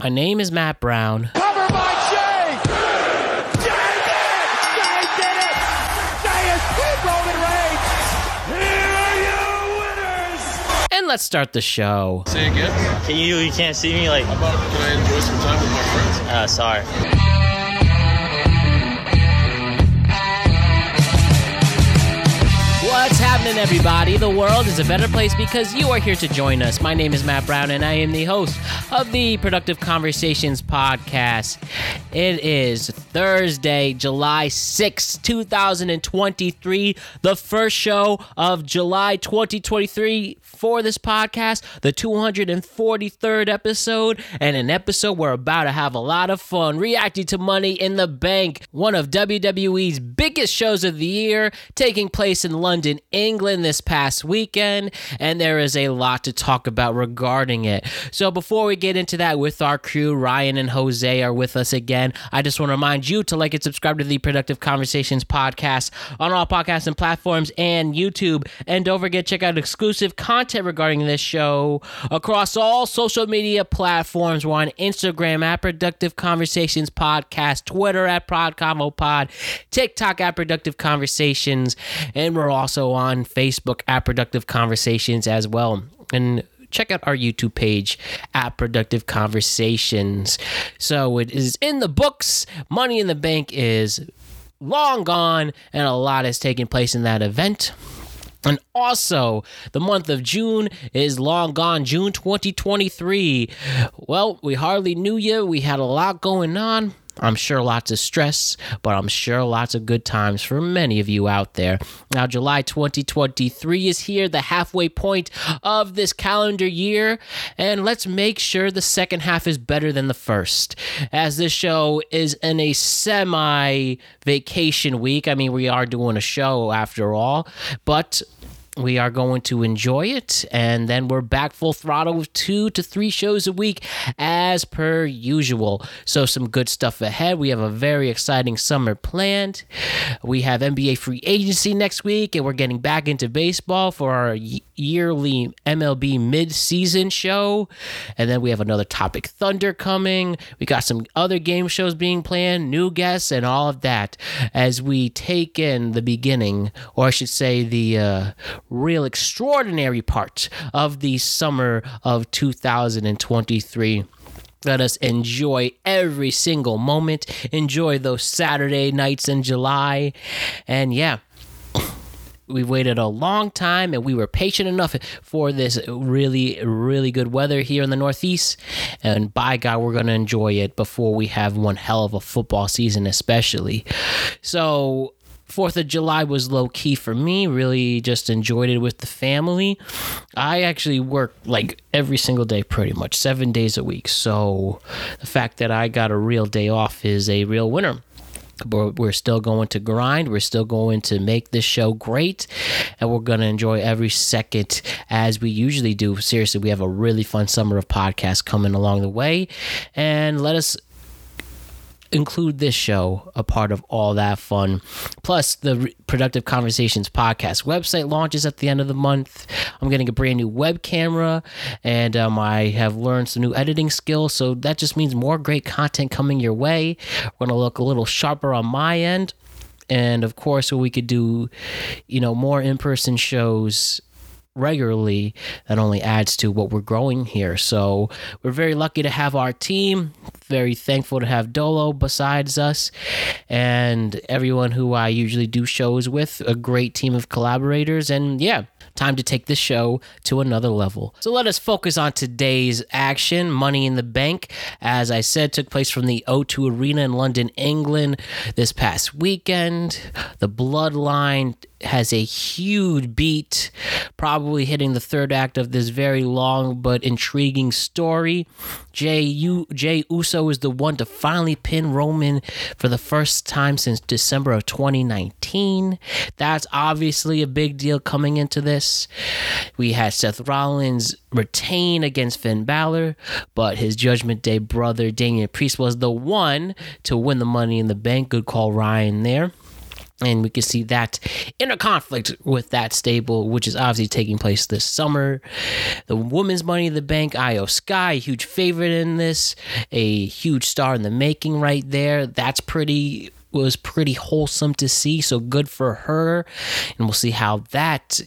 My name is Matt Brown. Cover by Jay! Jay did it! Jay is Roman Reigns! Here are your winners! And let's start the show. Say again? You can't see me like... How about can I enjoy some time with my friends? Sorry. What's happening, everybody? The world is a better place because you are here to join us. My name is Matt Brown, and I am the host of the Productive Conversations Podcast. It is Thursday, July 6, 2023, the first show of July 2023 for this podcast, the 243rd episode, and an episode we're about to have a lot of fun reacting to Money in the Bank, one of WWE's biggest shows of the year, taking place in London, in England this past weekend, and there is a lot to talk about regarding it. So before we get into that with our crew, Ryan and Jose are with us again. I just want to remind you to like and subscribe to the Productive Conversations Podcast on all podcasts and platforms and YouTube. And don't forget, check out exclusive content regarding this show across all social media platforms. We're on Instagram at Productive Conversations Podcast, Twitter at ProdConvoPod, TikTok at Productive Conversations, and we're also on Facebook at Productive Conversations as well. And check out our YouTube page at Productive Conversations. So it is in the books. Money in the Bank is long gone, and a lot has taken place in that event. And also, the month of June is long gone, June 2023. Well, we hardly knew you. We had a lot going on. I'm sure lots of stress, but I'm sure lots of good times for many of you out there. Now, July 2023 is here, the halfway point of this calendar year, and let's make sure the second half is better than the first, as this show is in a semi-vacation week. I mean, we are doing a show after all, but we are going to enjoy it, and then we're back full throttle with 2 to 3 shows a week as per usual. So some good stuff ahead. We have a very exciting summer planned. We have NBA free agency next week, and we're getting back into baseball for our yearly MLB mid-season show. And then we have another Topic Thunder coming. We got some other game shows being planned, new guests, and all of that as we take in the beginning, or I should say the real extraordinary part of the summer of 2023. Let us enjoy every single moment. Enjoy those Saturday nights in July. And yeah, we waited a long time, and we were patient enough for this really, really good weather here in the Northeast. And by God, we're going to enjoy it before we have one hell of a football season, especially. So 4th of July was low-key for me. Really just enjoyed it with the family. I actually work like every single day pretty much, 7 days a week. So the fact that I got a real day off is a real winner. But we're still going to grind. We're still going to make this show great. And we're going to enjoy every second as we usually do. Seriously, we have a really fun summer of podcasts coming along the way. And let us include this show a part of all that fun. Plus, the Productive Conversations Podcast website launches at the end of the month. I'm getting a brand new web camera, and I have learned some new editing skills, so that just means more great content coming your way. We're going to look a little sharper on my end, and of course, we could do, more in-person shows regularly. That only adds to what we're growing here. So we're very lucky to have our team, very thankful to have Dolo besides us, and everyone who I usually do shows with, a great team of collaborators. And yeah, time to take this show to another level. So let us focus on today's action. Money in the Bank, as I said, took place from the O2 Arena in London, England this past weekend. The Bloodline has a huge beat, probably hitting the third act of this very long but intriguing story. Jay Uso is the one to finally pin Roman for the first time since December of 2019. That's obviously a big deal coming into this. We had Seth Rollins retain against Finn Balor, but his Judgment Day brother Damian Priest was the one to win the Money in the Bank. Good call, Ryan, there. And we can see that inner conflict with that stable, which is obviously taking place this summer. The women's Money in the Bank, Io Sky, huge favorite in this, a huge star in the making right there. That's was pretty wholesome to see, so good for her. And we'll see how that,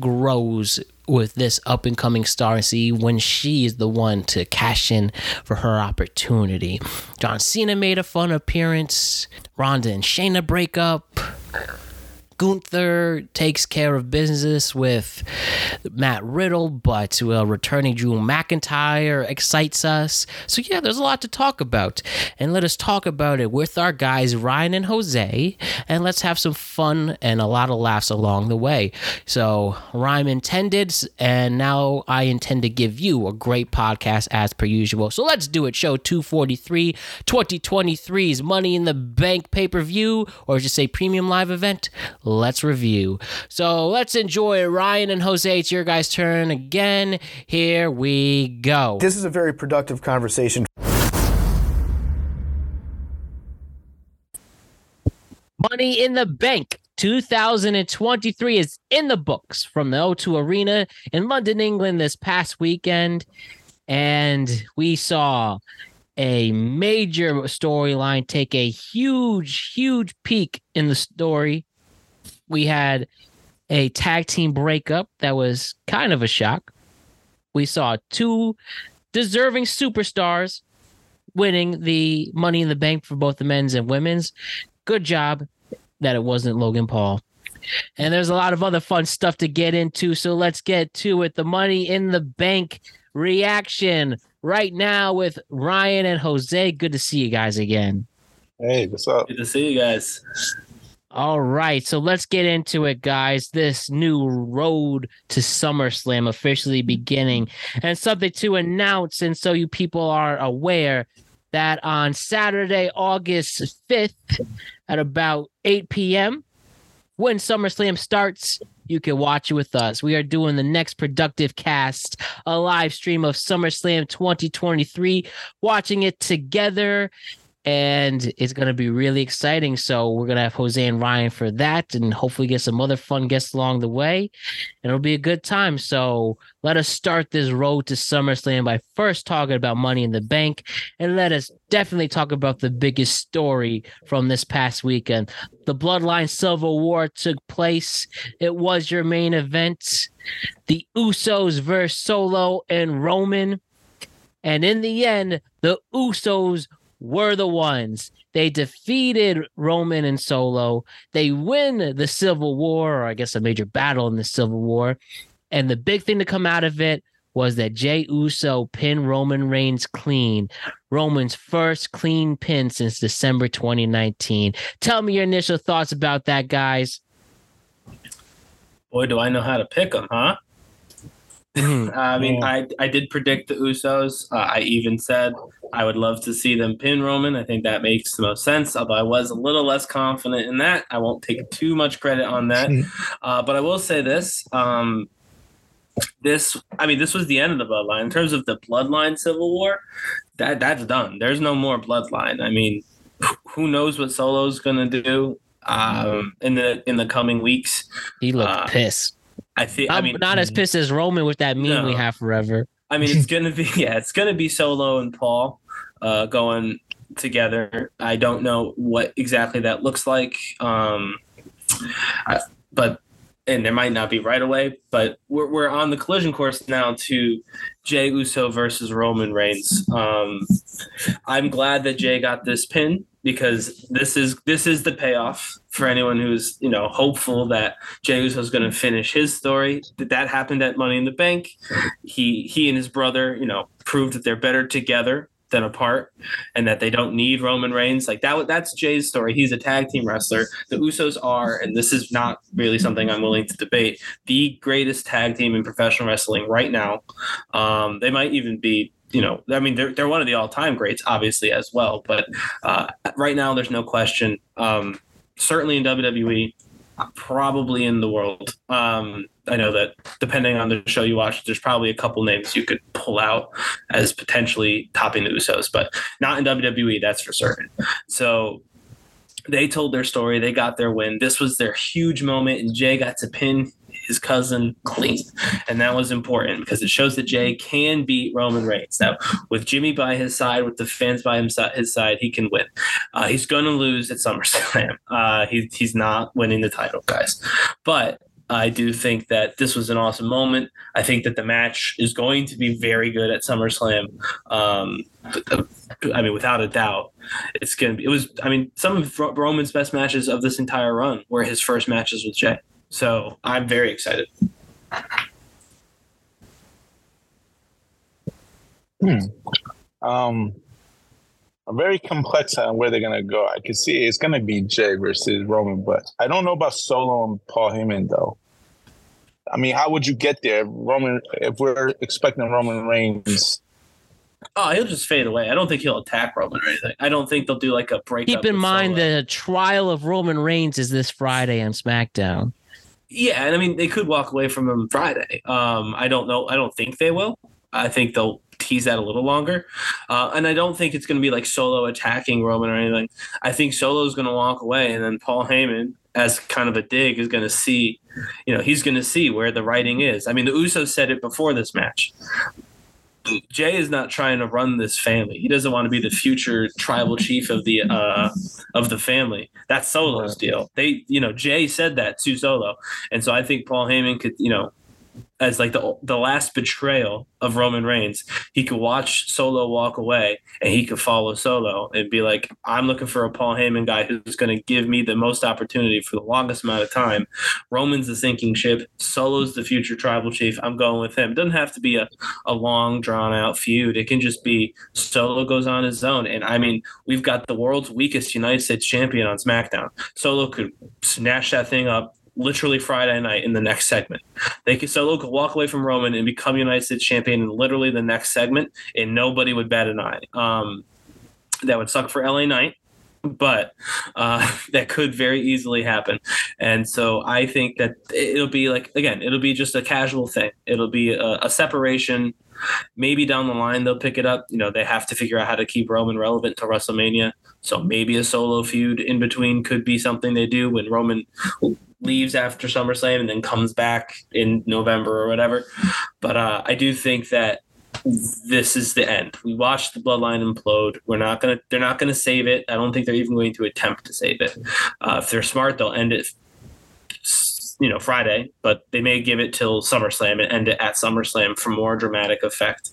grows with this up-and-coming star and see when she is the one to cash in for her opportunity. John Cena made a fun appearance. Ronda and Shayna break up. Gunther takes care of business with Matt Riddle, but returning Drew McIntyre excites us. So yeah, there's a lot to talk about. And let us talk about it with our guys, Ryan and Jose, and let's have some fun and a lot of laughs along the way. So rhyme intended, and now I intend to give you a great podcast as per usual. So let's do it. Show 243, 2023's Money in the Bank pay-per-view, or just say premium live event. Let's review. So let's enjoy. Ryan and Jose, it's your guys' turn again. Here we go. This is a very productive conversation. Money in the Bank 2023 is in the books from the O2 Arena in London, England this past weekend. And we saw a major storyline take a huge, huge peak in the story. We had a tag team breakup that was kind of a shock. We saw two deserving superstars winning the Money in the Bank for both the men's and women's. Good job that it wasn't Logan Paul. And there's a lot of other fun stuff to get into, so let's get to it. The Money in the Bank reaction right now with Ryan and Jose. Good to see you guys again. Hey, what's up? Good to see you guys. All right, so let's get into it, guys. This new road to SummerSlam officially beginning. And something to announce, and so you people are aware, that on Saturday, August 5th at about 8 p.m., when SummerSlam starts, you can watch it with us. We are doing the next Productive Cast, a live stream of SummerSlam 2023, watching it together. And it's going to be really exciting. So we're going to have Jose and Ryan for that and hopefully get some other fun guests along the way. And it'll be a good time. So let us start this road to SummerSlam by first talking about Money in the Bank. And let us definitely talk about the biggest story from this past weekend. The Bloodline Civil War took place. It was your main event. The Usos versus Solo and Roman. And in the end, the Usos were the ones. They defeated Roman and Solo. They win the Civil War, or I guess a major battle in the Civil War. And the big thing to come out of it was that Jay Uso pinned Roman Reigns clean. Roman's first clean pin since December 2019. Tell me your initial thoughts about that, guys. Boy, do I know how to pick them, huh? I did predict the Usos. I even said I would love to see them pin Roman. I think that makes the most sense, although I was a little less confident in that. I won't take too much credit on that. But I will say this. This was the end of the Bloodline. In terms of the Bloodline Civil War, that's done. There's no more Bloodline. I mean, who knows what Solo's going to do in the coming weeks. He looked pissed. I'm not as pissed as Roman with that meme we have forever. I mean, it's gonna be Solo and Paul going together. I don't know what exactly that looks like, and there might not be right away. But we're on the collision course now to Jey Uso versus Roman Reigns. I'm glad that Jey got this pin, because this is the payoff for anyone who's hopeful that Jey Uso is going to finish his story. That happened at Money in the Bank. He and his brother proved that they're better together than apart, and that they don't need Roman Reigns. Like that's Jey's story. He's a tag team wrestler. The Usos are, and this is not really something I'm willing to debate, the greatest tag team in professional wrestling right now. They might even be. They're one of the all-time greats, obviously, as well. But right now, there's no question, certainly in WWE, probably in the world. I know that depending on the show you watch, there's probably a couple names you could pull out as potentially topping the Usos, but not in WWE, that's for certain. So They told their story. They got their win. This was their huge moment, and Jay got to pin his cousin clean. And that was important because it shows that Jay can beat Roman Reigns. Now, with Jimmy by his side, with the fans by his side, he can win. He's going to lose at SummerSlam. He's not winning the title, guys. But I do think that this was an awesome moment. I think that the match is going to be very good at SummerSlam. I mean, without a doubt, it's going to be. It was, I mean, some of Roman's best matches of this entire run were his first matches with Jay. So I'm very excited. I'm very complex on where they're going to go. I can see it's going to be Jay versus Roman, but I don't know about Solo and Paul Heyman, though. I mean, how would you get there, Roman, if we're expecting Roman Reigns? Oh, he'll just fade away. I don't think he'll attack Roman or anything. I don't think they'll do like a breakup. Keep in mind the trial of Roman Reigns is this Friday on SmackDown. Yeah, and I mean, they could walk away from him Friday. I don't know. I don't think they will. I think they'll tease that a little longer. And I don't think it's going to be like Solo attacking Roman or anything. I think Solo's going to walk away, and then Paul Heyman, as kind of a dig, is going to see, you know, he's going to see where the writing is. I mean, the Usos said it before this match. Jay is not trying to run this family. He doesn't want to be the future tribal chief of the family. That's Solo's deal. They, you know, Jay said that to Solo. And so I think Paul Heyman could, you know, as like the last betrayal of Roman Reigns, he could watch Solo walk away and he could follow Solo and be like, I'm looking for a Paul Heyman guy who's going to give me the most opportunity for the longest amount of time. Roman's the sinking ship. Solo's the future tribal chief. I'm going with him. It doesn't have to be a long, drawn-out feud. It can just be Solo goes on his own. And, I mean, we've got the world's weakest United States champion on SmackDown. Solo could snatch that thing up literally Friday night in the next segment. They could, Solo could walk away from Roman and become United States champion in literally the next segment, and nobody would bat an eye. That would suck for LA Knight, but that could very easily happen. And so I think that it'll be like, again, it'll be just a casual thing. It'll be a separation. Maybe down the line they'll pick it up. You know, they have to figure out how to keep Roman relevant to WrestleMania. So maybe a Solo feud in between could be something they do when Roman leaves after SummerSlam and then comes back in November or whatever. But I do think that this is the end. We watched the Bloodline implode. They're not gonna save it. I don't think they're even going to attempt to save it. If they're smart, they'll end it, you know, Friday. But they may give it till SummerSlam and end it at SummerSlam for more dramatic effect.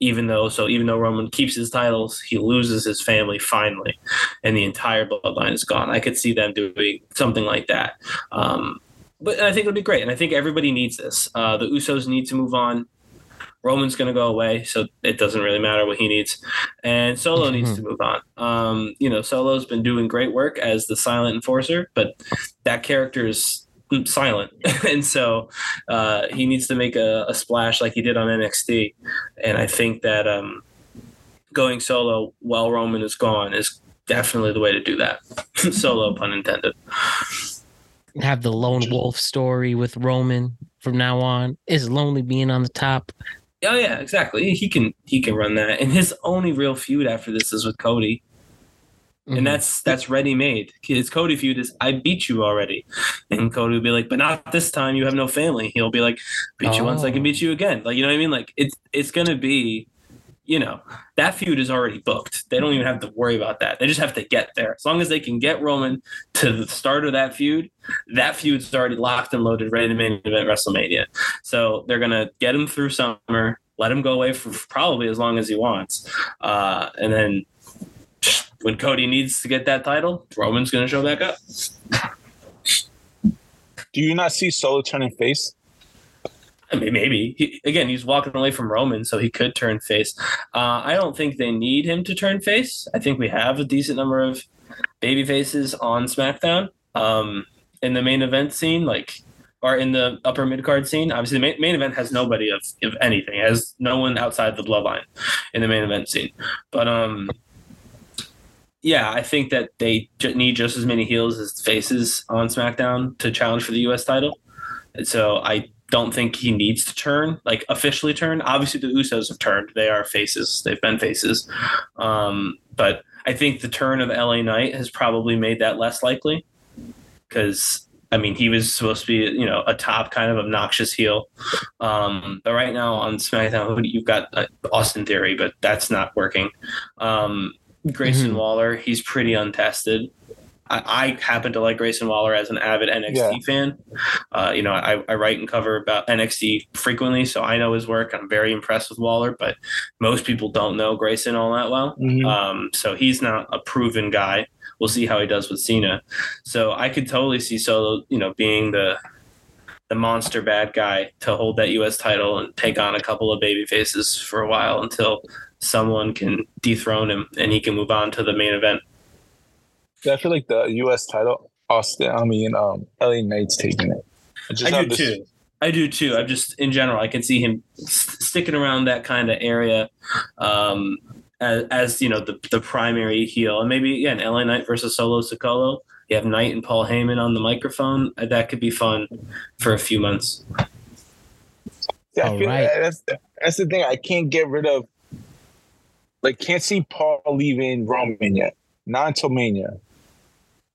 Even though Roman keeps his titles, he loses his family finally, and the entire Bloodline is gone. I could see them doing something like that. But I think it'll be great, and I think everybody needs this. The Usos need to move on. Roman's going to go away, so it doesn't really matter what he needs. And Solo needs to move on. You know, Solo's been doing great work as the silent enforcer, but that character is silent. And so he needs to make a splash like he did on NXT. And I think that going solo while Roman is gone is definitely the way to do that. Solo, pun intended. Have the lone wolf story with Roman from now on. Is lonely being on the top. Oh yeah, exactly. He can run that. And his only real feud after this is with Cody. Mm-hmm. And that's ready made. His Cody feud is I beat you already. And Cody will be like, but not this time, you have no family. He'll be like, beat you once, I can beat you again. Like, you know what I mean? Like it's gonna be, you know, that feud is already booked. They don't even have to worry about that. They just have to get there. As long as they can get Roman to the start of that feud's already locked and loaded, ready to main event WrestleMania. So they're gonna get him through summer, let him go away for probably as long as he wants. And then when Cody needs to get that title, Roman's going to show back up. Do you not see Solo turning face? I mean, maybe. He's walking away from Roman, so he could turn face. I don't think they need him to turn face. I think we have a decent number of baby faces on SmackDown. In the main event scene, or in the upper mid-card scene. Obviously, the main event has nobody of anything. It has no one outside the bloodline in the main event scene. But yeah, I think that they need just as many heels as faces on SmackDown to challenge for the U.S. title. And so I don't think he needs to turn, officially turn. Obviously, the Usos have turned. They are faces. They've been faces. But I think the turn of LA Knight has probably made that less likely because, I mean, he was supposed to be, you know, a top kind of obnoxious heel. But right now on SmackDown, you've got Austin Theory, but that's not working. Grayson Waller, he's pretty untested. I happen to like Grayson Waller as an avid NXT fan. You know, I write and cover about NXT frequently, so I know his work. I'm very impressed with Waller, but most people don't know Grayson all that well. So he's not a proven guy. We'll see how he does with Cena. So I could totally see Solo, you know, being the monster bad guy to hold that U.S. title and take on a couple of baby faces for a while until someone can dethrone him and he can move on to the main event. I feel like the U.S. title, LA Knight's taking it. I do too. I'm just, in general, I can see him sticking around that kind of area as you know, the primary heel. And maybe, yeah, an LA Knight versus Solo Sikoa. You have Knight and Paul Heyman on the microphone. That could be fun for a few months. Yeah, I feel like that's the thing. I can't get rid of, like, can't see Paul leaving Roman yet. Not until Mania.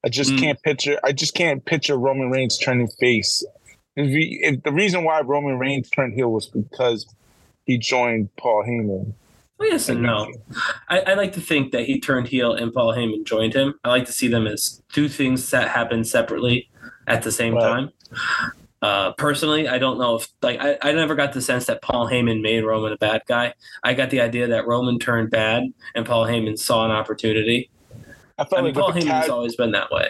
I just can't picture Roman Reigns turning face. If the reason why Roman Reigns turned heel was because he joined Paul Heyman. Well, yes and no. I like to think that he turned heel and Paul Heyman joined him. I like to see them as two things that happen separately at the same time. Personally, I don't know if I never got the sense that Paul Heyman made Roman a bad guy. I got the idea that Roman turned bad and Paul Heyman saw an opportunity. I mean, Paul Heyman's always been that way.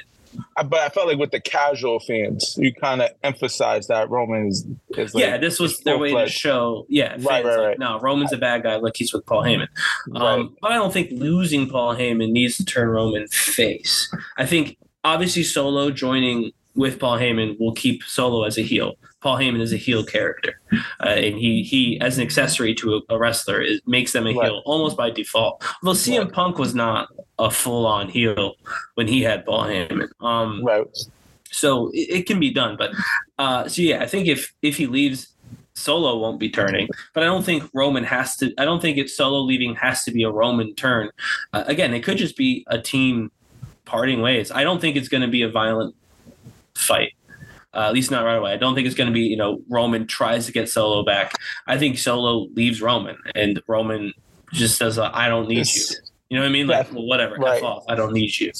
But I felt like with the casual fans, you kind of emphasize that Roman is like... Yeah, this was their way to show... Yeah, fans like, no, Roman's a bad guy. Look, he's with Paul Heyman. But I don't think losing Paul Heyman needs to turn Roman face. I think, obviously, Solo joining with Paul Heyman will keep Solo as a heel. Paul Heyman is a heel character. And he as an accessory to a wrestler, makes them a heel almost by default. Well, CM Punk was not a full-on heel when he had Paul Heyman. So it can be done. But I think if he leaves, Solo won't be turning. But I don't think Roman has to – I don't think it's Solo leaving has to be a Roman turn. Again, it could just be a team parting ways. I don't think it's going to be a violent – fight, at least not right away. I don't think it's going to be, you know, Roman tries to get Solo back. I think Solo leaves Roman, and Roman just says, "I don't need you." You know what I mean? Like, well, whatever, F off. I don't need you.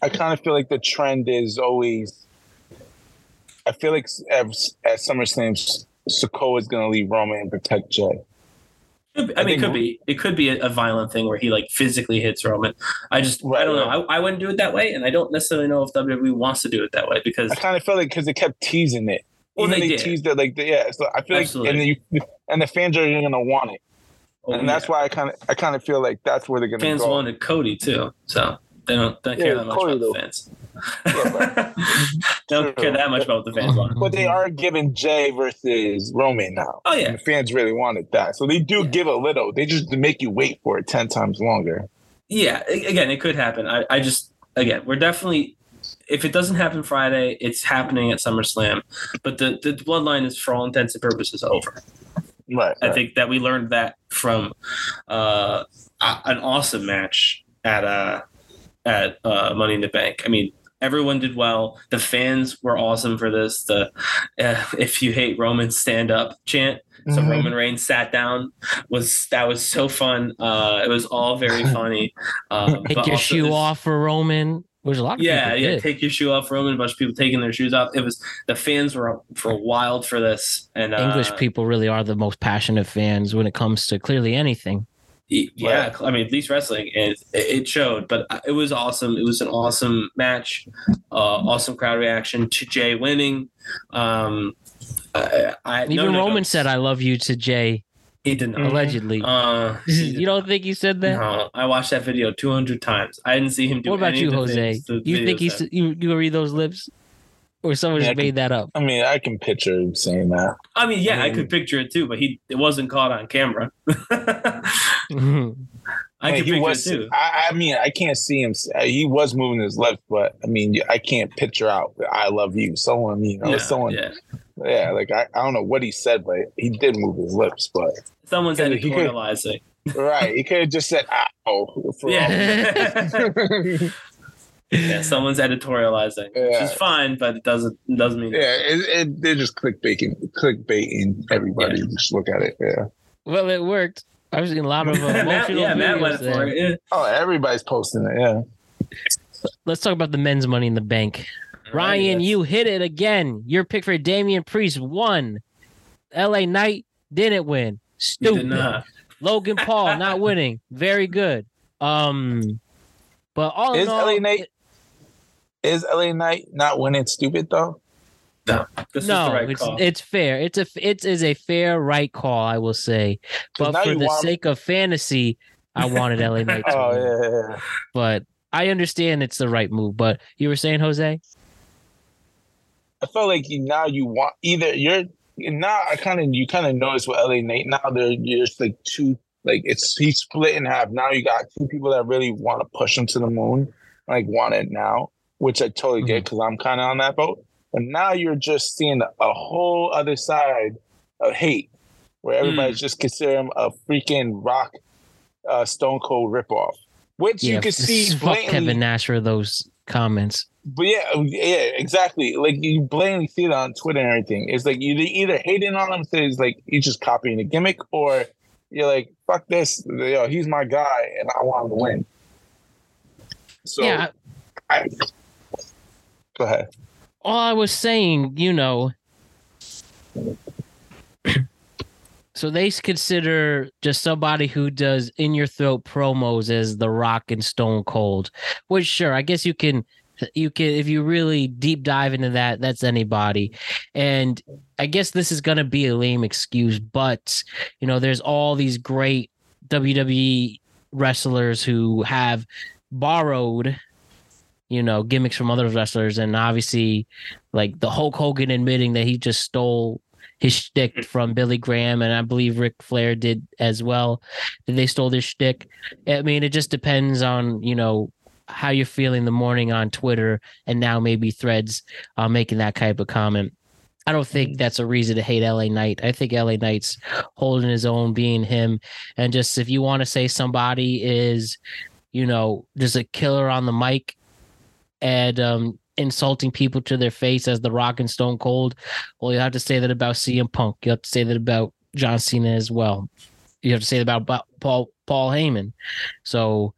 I kind of feel like the trend is always. I feel like at SummerSlam, Sikoa is going to leave Roman and protect Jay. It could be a violent thing where he like physically hits Roman. I don't know. I wouldn't do it that way, and I don't necessarily know if WWE wants to do it that way because I kind of feel like because they kept teasing it. Well, they teased it So I feel like, and the fans are going to want it, that's why I kind of feel like that's where they're going to go. Fans wanted Cody too, so they don't care that much about the fans. Don't care that much about what the fans want. But they are giving Jay versus Roman now. Oh, yeah. And the fans really wanted that. So they do give a little. They just make you wait for it 10 times longer. Yeah. Again, it could happen. We're definitely, if it doesn't happen Friday, it's happening at SummerSlam. But the bloodline is, for all intents and purposes, over. Right. I think that we learned that from an awesome match at Money in the Bank. I mean, everyone did well. The fans were awesome for this. The "if you hate Roman, stand up" chant. So Roman Reigns sat down. That was so fun. It was all very funny. Take your shoe off for Roman. There's a lot of people did. Take your shoe off, Roman. A bunch of people taking their shoes off. It was the fans were for wild for this. And English people really are the most passionate fans when it comes to clearly anything. Yeah, I mean, at least wrestling, and it showed. But it was awesome. It was an awesome match, awesome crowd reaction to Jay winning. Roman said, "I love you" to Jay. He did not. Allegedly. You don't think he said that? No, I watched that video 200 times. I didn't see him do. What about you, Jose? You think he's you read those lips? Or someone made that up. I mean, I can picture him saying that. I mean, yeah, I could picture it too, but it wasn't caught on camera. I mean, he was too. I mean, I can't see him. He was moving his lips, but I mean, I can't picture out "I love you." Someone, you know, I don't know what he said, but he did move his lips. But someone's editorializing. Right. He could have just said, ow. Yeah, someone's editorializing, which is fine, but it doesn't mean. Yeah, they're just clickbaiting everybody. Yeah. Just look at it. Yeah. Well, it worked. I was getting a lot of emotional Matt went for it. Yeah. Oh, everybody's posting it. Yeah. Let's talk about the men's Money in the Bank. All Ryan, you hit it again. Your pick for Damian Priest won. LA Knight didn't win. Stupid. Did not. Logan Paul not winning. Very good. But all in all, is LA Knight not winning stupid though? No, this is the right call. It's fair. It is a fair right call, I will say. But for the sake of fantasy, I wanted LA Knight to win. Yeah. But I understand it's the right move. But you were saying, Jose? I feel like now you want either you're now. You kind of notice with LA Knight now you're just like two. Like he's split in half. Now you got two people that really want to push him to the moon, like want it now, which I totally get because I'm kind of on that boat. But now you're just seeing a whole other side of hate where everybody's just considering him a freaking rock Stone Cold ripoff, which you could see blatantly. Fuck Kevin Nash for those comments. But yeah, exactly. Like you blatantly see it on Twitter and everything. It's like you're either hating on him, so it's like you're just copying a gimmick, or you're like, fuck this. Yo, he's my guy, and I want him to win. So, yeah. Go ahead. All I was saying, so they consider just somebody who does in-your-throat promos as The Rock and Stone Cold. Which, sure, I guess you can, if you really deep dive into that, that's anybody. And I guess this is going to be a lame excuse, but there's all these great WWE wrestlers who have borrowed, gimmicks from other wrestlers. And obviously like the Hulk Hogan admitting that he just stole his shtick from Billy Graham. And I believe Ric Flair did as well. They stole this shtick. I mean, it just depends on, how you're feeling in the morning on Twitter, and now maybe Threads making that type of comment. I don't think that's a reason to hate LA Knight. I think LA Knight's holding his own, being him. And just if you want to say somebody is, just a killer on the mic and insulting people to their face as The Rock and Stone Cold, well, you have to say that about CM Punk. You have to say that about John Cena as well. You have to say that about Paul Heyman. So,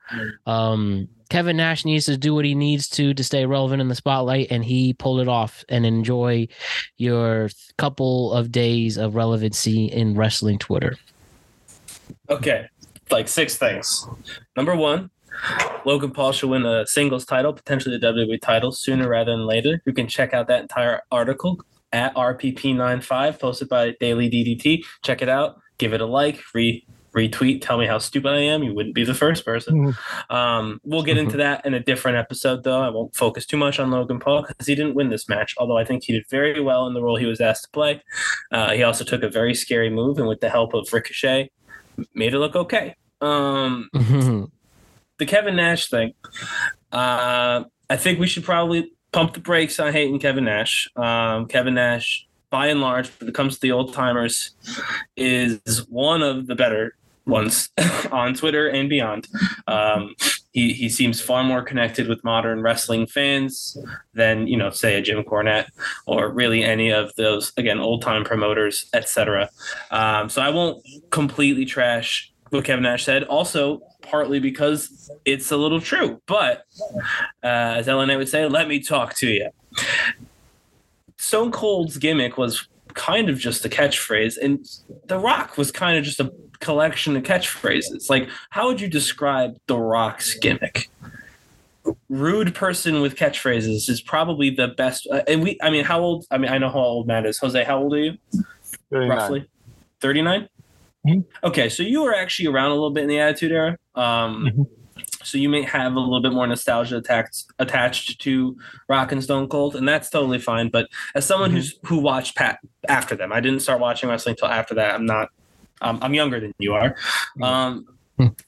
Kevin Nash needs to do what he needs to stay relevant in the spotlight, and he pulled it off. And enjoy your couple of days of relevancy in wrestling Twitter. Okay, like 6 things. Number 1, Logan Paul should win a singles title, potentially the WWE title, sooner rather than later. You can check out that entire article at RPP95, posted by Daily DDT. Check it out. Give it a like. Retweet, tell me how stupid I am. You wouldn't be the first person. We'll get into that in a different episode, though. I won't focus too much on Logan Paul because he didn't win this match, although I think he did very well in the role he was asked to play. He also took a very scary move and with the help of Ricochet, made it look okay. The Kevin Nash thing, I think we should probably pump the brakes on hating Kevin Nash. Kevin Nash, by and large, when it comes to the old-timers, is one of the better ones on Twitter and beyond. He seems far more connected with modern wrestling fans than, say a Jim Cornette or really any of those, again, old-time promoters, etc. So I won't completely trash what Kevin Nash said, also partly because it's a little true. But as LA Knight would say, let me talk to you. Stone Cold's gimmick was kind of just a catchphrase, and The Rock was kind of just a collection of catchphrases. Like, how would you describe The Rock's gimmick? Rude person with catchphrases is probably the best. How old? I know how old Matt is. Jose, how old are you? 39. Roughly 39? Mm-hmm. Okay, so you were actually around a little bit in the Attitude Era. So you may have a little bit more nostalgia attached to Rock and Stone Cold, and that's totally fine. But as someone who watched after them, I didn't start watching wrestling until after that. I'm younger than you are.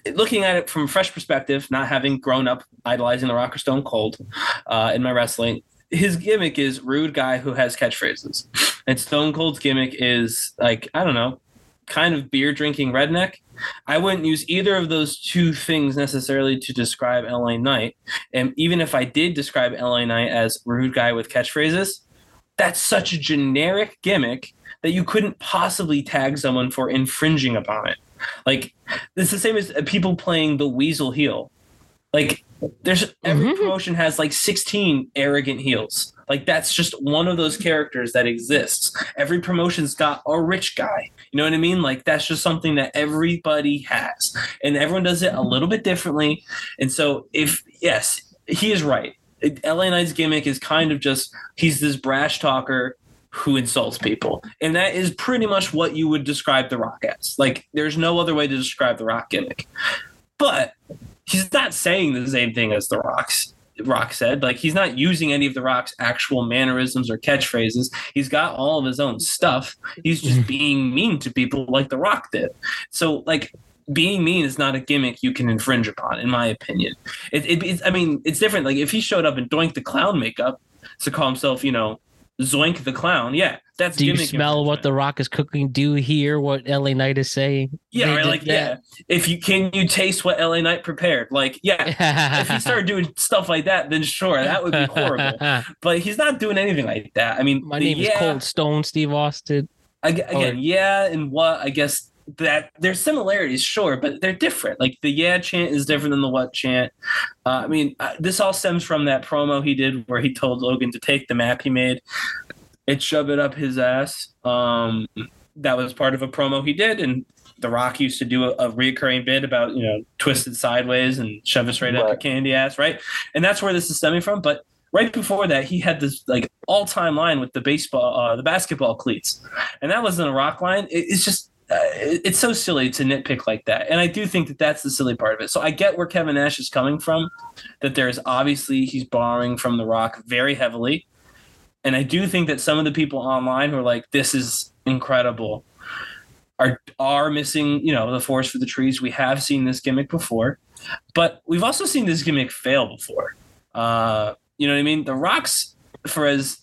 Looking at it from a fresh perspective, not having grown up idolizing the Rock or Stone Cold in my wrestling, his gimmick is rude guy who has catchphrases, and Stone Cold's gimmick is like, I don't know, kind of beer drinking redneck. I wouldn't use either of those two things necessarily to describe LA Knight. And even if I did describe LA Knight as rude guy with catchphrases, that's such a generic gimmick that you couldn't possibly tag someone for infringing upon it. Like, it's the same as people playing the weasel heel. Like, there's every promotion has like 16 arrogant heels. Like, that's just one of those characters that exists. Every promotion's got a rich guy. You know what I mean? Like, that's just something that everybody has, and everyone does it a little bit differently. And so, if yes, he is right. LA Knight's gimmick is kind of just, he's this brash talker who insults people. And that is pretty much what you would describe The Rock as. Like, there's no other way to describe The Rock gimmick. But he's not saying the same thing as The Rock said. Like, he's not using any of The Rock's actual mannerisms or catchphrases. He's got all of his own stuff. He's just being mean to people like The Rock did. So, like, being mean is not a gimmick you can infringe upon, in my opinion. It's, I mean, it's different. Like, if he showed up in Doink the Clown makeup to call himself, you know, Zoink the Clown, yeah, that's do you smell what The Rock is cooking? Do you hear what LA Knight is saying? Yeah, right, like, yeah. If you can, you taste what LA Knight prepared. Like, yeah, if he started doing stuff like that, then sure, that would be horrible. But he's not doing anything like that. I mean, my name is Cold Stone Steve Austin. Again, yeah, and what I guess that there's similarities, sure, but they're different. Like, the yeah chant is different than the what chant. I mean, this all stems from that promo he did where he told Logan to take the map he made and shove it up his ass. That was part of a promo he did, and The Rock used to do a reoccurring bit about, you know, twisted sideways and shove us right up your candy ass, right? And that's where this is stemming from. But right before that, he had this like all-time line with the basketball cleats, and that wasn't a Rock line. It's just it's so silly to nitpick like that. And I do think that that's the silly part of it. So I get where Kevin Nash is coming from, that there is obviously he's borrowing from The Rock very heavily. And I do think that some of the people online who are like, this is incredible, are missing, you know, the forest for the trees. We have seen this gimmick before, but we've also seen this gimmick fail before. You know what I mean? The Rock's, for as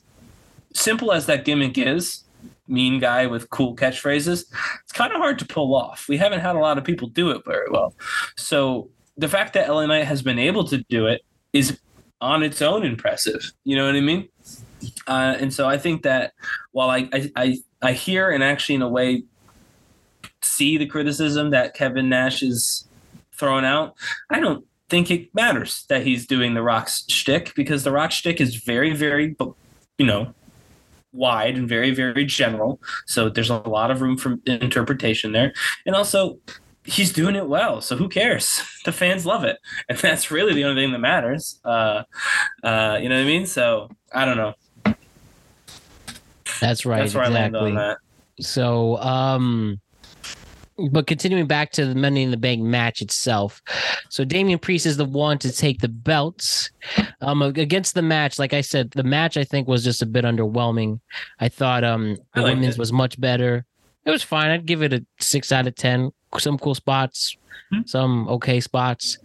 simple as that gimmick is, mean guy with cool catchphrases, it's kind of hard to pull off. We haven't had a lot of people do it very well. So the fact that LA Knight has been able to do it is on its own impressive. You know what I mean? And so I think that while I hear and actually in a way see the criticism that Kevin Nash is throwing out, I don't think it matters that he's doing The Rock's shtick, because The Rock's shtick is very, very, you know, wide and very, very general. So there's a lot of room for interpretation there. And also, he's doing it well. So who cares? The fans love it. And that's really the only thing that matters. You know what I mean? So I don't know. That's right. That's where exactly. I land on that. So, but continuing back to the Money in the Bank match itself. So Damian Priest is the one to take the belts against the match. Like I said, the match I think was just a bit underwhelming. I thought the women's was much better. It was fine. I'd give it a 6 out of 10. Some cool spots, some okay spots.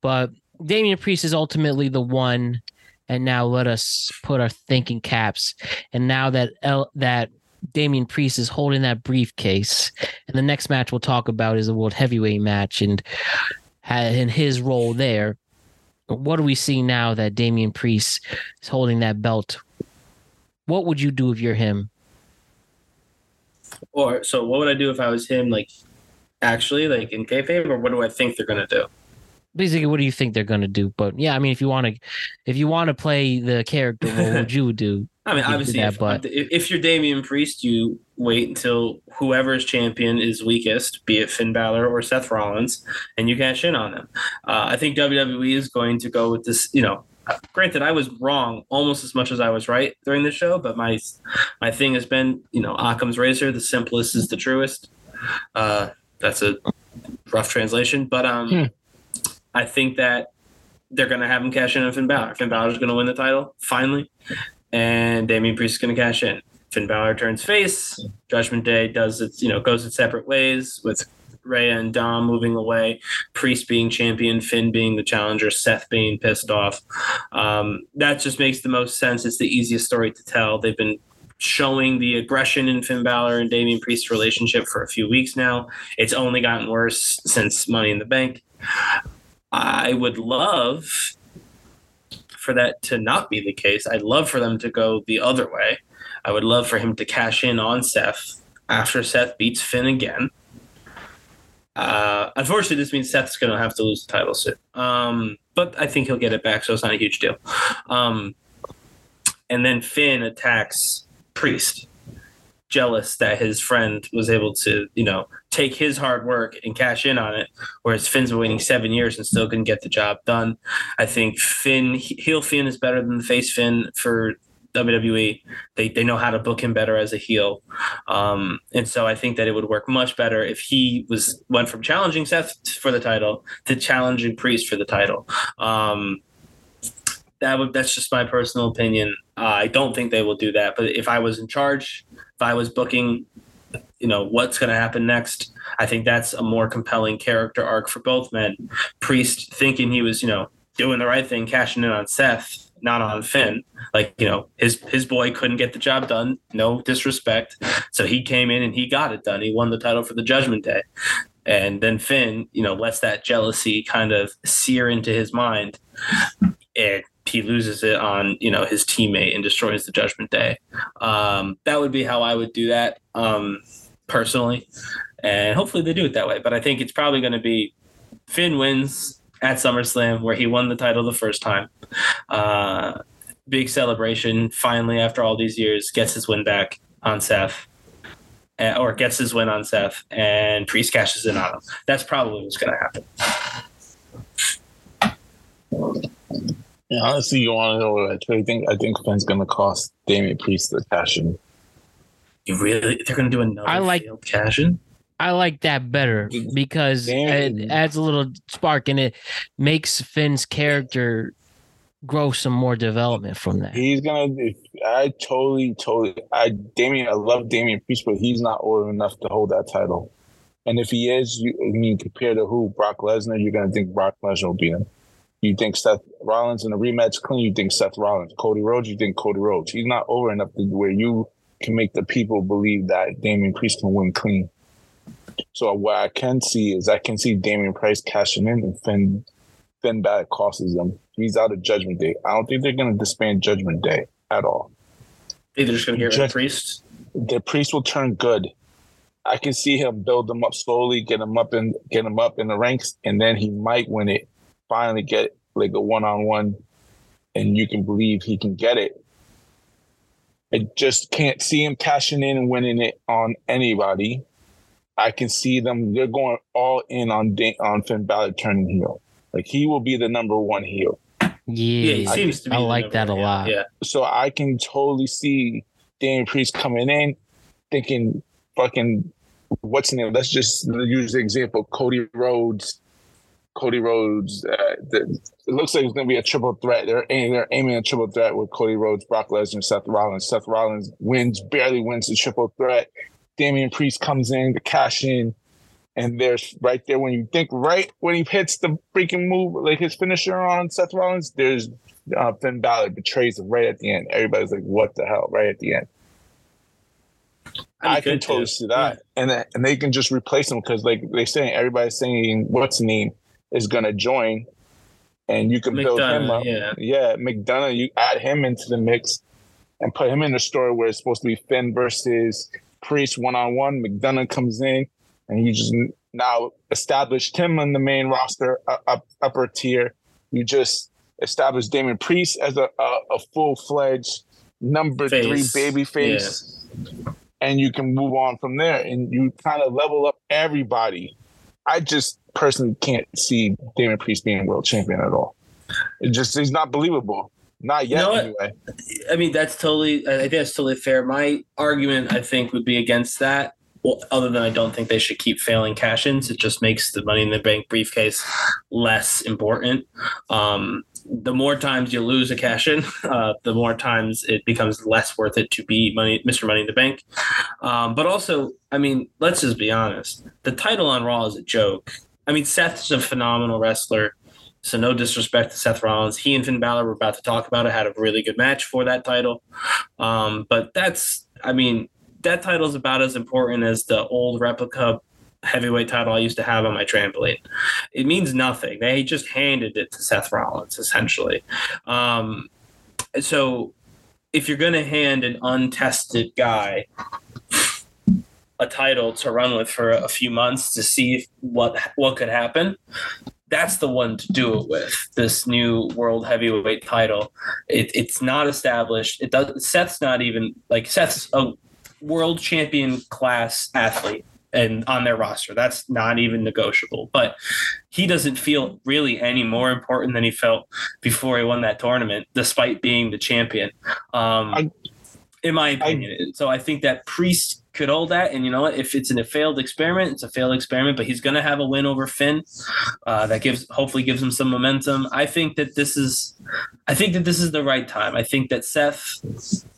But Damian Priest is ultimately the one. And now let us put our thinking caps. And now that Damian Priest is holding that briefcase, and the next match we'll talk about is the World Heavyweight match and in his role there. What do we see now that Damian Priest is holding that belt? What would you do if you're him? Or so what would I do if I was him, like, actually, like, in kayfabe, or what do I think they're going to do? Basically, what do you think they're going to do? But yeah, I mean, if you want to play the character, what would you do? I mean, obviously, if you're Damian Priest, you wait until whoever's champion is weakest, be it Finn Balor or Seth Rollins, and you cash in on them. I think WWE is going to go with this, you know, granted, I was wrong almost as much as I was right during the show, but my thing has been, you know, Occam's razor, the simplest is the truest. That's a rough translation, but I think that they're going to have him cash in on Finn Balor. Finn Balor's going to win the title, finally. And Damian Priest is going to cash in. Finn Balor turns face. Judgment Day does its, you know, goes its separate ways with Rhea and Dom moving away, Priest being champion, Finn being the challenger, Seth being pissed off. That just makes the most sense. It's the easiest story to tell. They've been showing the aggression in Finn Balor and Damian Priest's relationship for a few weeks now. It's only gotten worse since Money in the Bank. I would love for that to not be the case. I'd love for them to go the other way. I would love for him to cash in on Seth after Seth beats Finn again. Unfortunately, this means Seth's going to have to lose the title soon. But I think he'll get it back, so it's not a huge deal. And then Finn attacks Priest, jealous that his friend was able to, you know, take his hard work and cash in on it, whereas Finn's been waiting 7 years and still couldn't get the job done. I think heel Finn is better than the face Finn for WWE. They know how to book him better as a heel. And so I think that it would work much better if he went from challenging Seth for the title to challenging Priest for the title. That's just my personal opinion. I don't think they will do that. But if I was in charge, if I was booking, you know, what's going to happen next, I think that's a more compelling character arc for both men. Priest thinking he was, you know, doing the right thing, cashing in on Seth, not on Finn. Like, you know, his boy couldn't get the job done. No disrespect. So he came in and he got it done. He won the title for the Judgment Day. And then Finn, you know, lets that jealousy kind of sear into his mind. And he loses it on, you know, his teammate and destroys the Judgment Day. That would be how I would do that personally. And hopefully they do it that way. But I think it's probably going to be Finn wins at SummerSlam, where he won the title the first time. Big celebration. Finally, after all these years, gets his win back on Seth. Or gets his win on Seth, and Priest cashes in on him. That's probably what's going to happen. Yeah, honestly, you want to know what I think Finn's going to cost Damian Priest the cash in. You really? They're going to do another field cash in? I like that better because it adds a little spark and it makes Finn's character grow some more development from that. He's going to – I love Damian Priest, but he's not old enough to hold that title. And if he is, compared to who? Brock Lesnar, you're going to think Brock Lesnar will beat him. You think Seth Rollins in a rematch clean, you think Seth Rollins. Cody Rhodes, you think Cody Rhodes. He's not over enough to where you can make the people believe that Damian Priest can win clean. So what I can see Damian Priest cashing in and Finn Balor costs them. He's out of Judgment Day. I don't think they're going to disband Judgment Day at all. They're just going to hear Priest? The Priest will turn good. I can see him build them up slowly, get him up in the ranks, and then he might win it. Finally get like a one-on-one and you can believe he can get it. I just can't see him cashing in and winning it on anybody. I can see them. They're going all in on Finn Balor turning heel. Like he will be the number one heel. Yeah, he seems to be. I like that a lot. Yeah. So I can totally see Damian Priest coming in thinking fucking what's his name? Let's just use the example. Cody Rhodes, it looks like it's going to be a triple threat. They're aiming a triple threat with Cody Rhodes, Brock Lesnar, Seth Rollins. Seth Rollins barely wins the triple threat. Damian Priest comes in to cash in, and there's right there when you think right when he hits the freaking move, like his finisher on Seth Rollins, there's Finn Balor betrays him right at the end. Everybody's like, what the hell, right at the end. I can totally see that. Yeah. And they can just replace him because like they're saying, everybody's saying, what's his name? Is going to join, and you can build him up. Yeah, McDonough, you add him into the mix and put him in the story where it's supposed to be Finn versus Priest one-on-one. McDonough comes in, and you just now established him on the main roster, upper tier. You just established Damian Priest as a full-fledged number three baby face, and you can move on from there, and you kind of level up everybody. I just personally can't see Damian Priest being world champion at all. It just is not believable. Not yet, you know anyway. I mean, I think that's totally fair. My argument, I think, would be against that. Well, other than I don't think they should keep failing cash-ins. It just makes the Money in the Bank briefcase less important. The more times you lose a cash-in, the more times it becomes less worth it to be Mr. Money in the Bank. But also, I mean, let's just be honest. The title on Raw is a joke. I mean, Seth's a phenomenal wrestler, so no disrespect to Seth Rollins. He and Finn Balor were about to talk about it, had a really good match for that title. But that's I mean, that title is about as important as the old replica heavyweight title I used to have on my trampoline. It means nothing. They just handed it to Seth Rollins, essentially. So if you're going to hand an untested guy a title to run with for a few months to see if, what could happen, that's the one to do it with, this new world heavyweight title. It's not established. It does. Seth's not even like Seth's a world champion class athlete and on their roster. That's not even negotiable, but he doesn't feel really any more important than he felt before he won that tournament, despite being the champion. In my opinion. So I think that Priest could hold that. And you know what? If it's in a failed experiment, it's a failed experiment, but he's going to have a win over Finn. That hopefully gives him some momentum. I think that this is the right time. I think that Seth,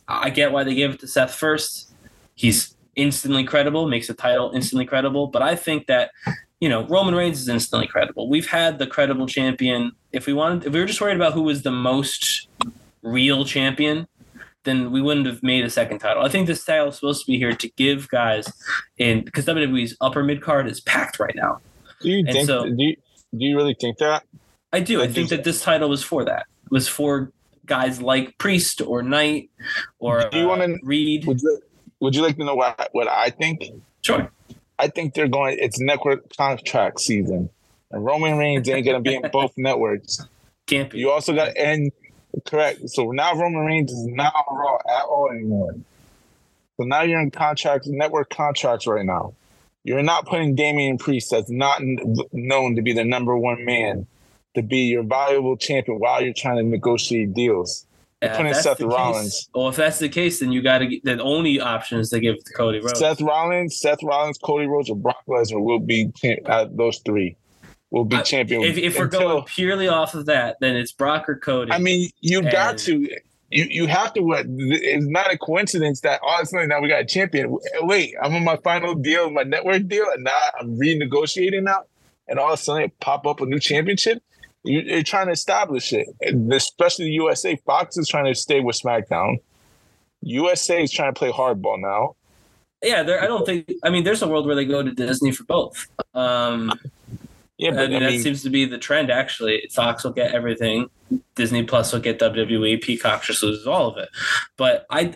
I get why they gave it to Seth first. He's instantly credible, makes the title instantly credible. But I think that, you know, Roman Reigns is instantly credible. We've had the credible champion. If we were just worried about who was the most real champion, then we wouldn't have made a second title. I think this title is supposed to be here to give guys in, because WWE's upper mid card is packed right now. Do you really think that? I do. I think that this title was for that. It was for guys like Priest or Knight or Reed. Would you like to know what I think? Sure. I think they're going. It's network contract season, and Roman Reigns ain't going to be in both networks. Can't be. You also got and. Correct. So now Roman Reigns is not on Raw at all anymore. So now you're in network contracts right now. You're not putting Damian Priest, that's not known to be the number one man, to be your valuable champion while you're trying to negotiate deals. You're putting Seth Rollins. Well, if that's the case, then you got to. The only option is to give it to Cody Rhodes. Seth Rollins, Cody Rhodes, or Brock Lesnar will be those three. Will be champion. If we're going purely off of that, then it's Brock or Cody. I mean, you have to. It's not a coincidence that all of a sudden now we got a champion. Wait, I'm on my final deal, my network deal, and now I'm renegotiating now, and all of a sudden it pop up a new championship. You're trying to establish it, and especially USA. Fox is trying to stay with SmackDown. USA is trying to play hardball now. Yeah, I don't think. I mean, there's a world where they go to Disney for both. Yeah, but I mean, that seems to be the trend, actually. Fox will get everything. Disney Plus will get WWE. Peacock just loses all of it. But I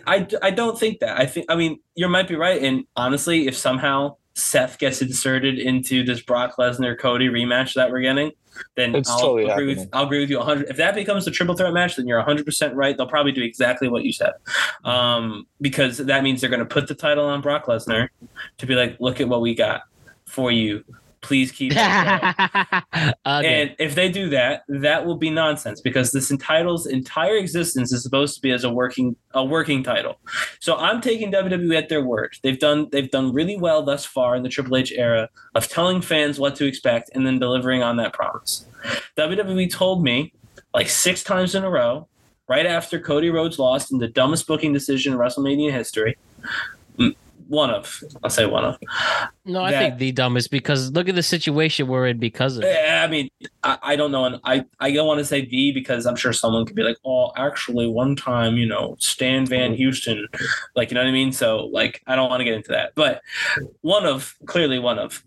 don't think that. I mean, you might be right. And honestly, if somehow Seth gets inserted into this Brock Lesnar-Cody rematch that we're getting, then I'll agree with you 100%. If that becomes a triple threat match, then you're 100% right. They'll probably do exactly what you said, because that means they're going to put the title on Brock Lesnar to be like, look at what we got for you. Please keep it. Okay. And if they do that, that will be nonsense, because this title's entire existence is supposed to be as a working title. So I'm taking WWE at their word. They've done really well thus far in the Triple H era of telling fans what to expect and then delivering on that promise. WWE told me like 6 times in a row, right after Cody Rhodes lost in the dumbest booking decision in WrestleMania history. I'll say one of. No, I think the dumbest, because look at the situation we're in because of it. I mean, I don't know. And I don't want to say the, because I'm sure someone could be like, oh, actually one time, you know, Stan Van Houston, like, you know what I mean? So like, I don't want to get into that, but clearly one of,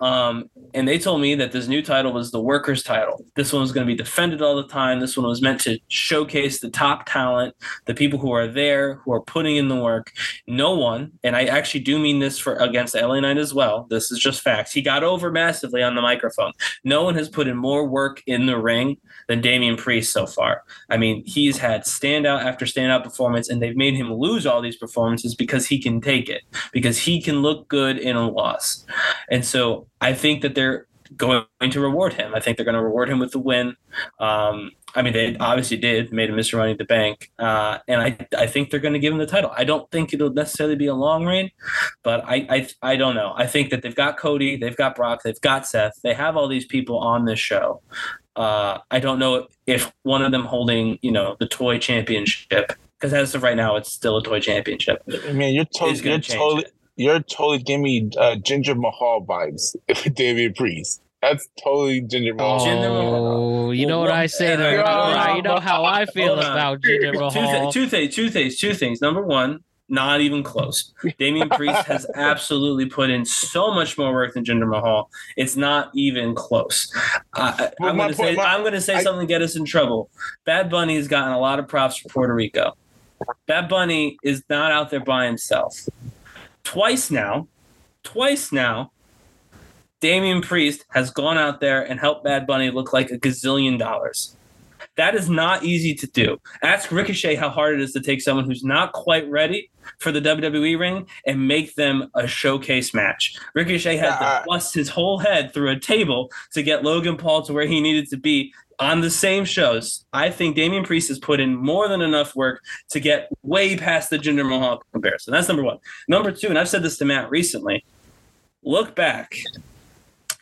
and they told me that this new title was the workers title. This one was going to be defended all the time. This one was meant to showcase the top talent, the people who are there, who are putting in the work. No one. And I actually do mean this for against LA Knight as well. This is just facts. He got over massively on the microphone. No one has put in more work in the ring than Damian Priest so far. I mean, he's had standout after standout performance, and they've made him lose all these performances because he can take it, because he can look good in a loss. And so I think that they're going to reward him. I think they're going to reward him with the win. I mean, they obviously made him Mr. Money in the Bank. And I think they're going to give him the title. I don't think it'll necessarily be a long reign, but I don't know. I think that they've got Cody, they've got Brock, they've got Seth. They have all these people on this show. I don't know if one of them holding, you know, the toy championship, because as of right now, it's still a toy championship. I mean, you're totally giving me Jinder Mahal vibes with Damian Priest. That's totally Jinder Mahal. Oh, you know what I say there. You know how I feel about Jinder Mahal. Two things. Number one, Not even close. Damian Priest has absolutely put in so much more work than Jinder Mahal. It's not even close. I'm going to say something to get us in trouble. Bad Bunny has gotten a lot of props for Puerto Rico. Bad Bunny is not out there by himself. Twice now, Damian Priest has gone out there and helped Bad Bunny look like a gazillion dollars. That is not easy to do. Ask Ricochet how hard it is to take someone who's not quite ready for the WWE ring and make them a showcase match. Ricochet had to bust his whole head through a table to get Logan Paul to where he needed to be on the same shows. I think Damian Priest has put in more than enough work to get way past the Jinder Mahal comparison. That's number one. Number two, and I've said this to Matt recently, look back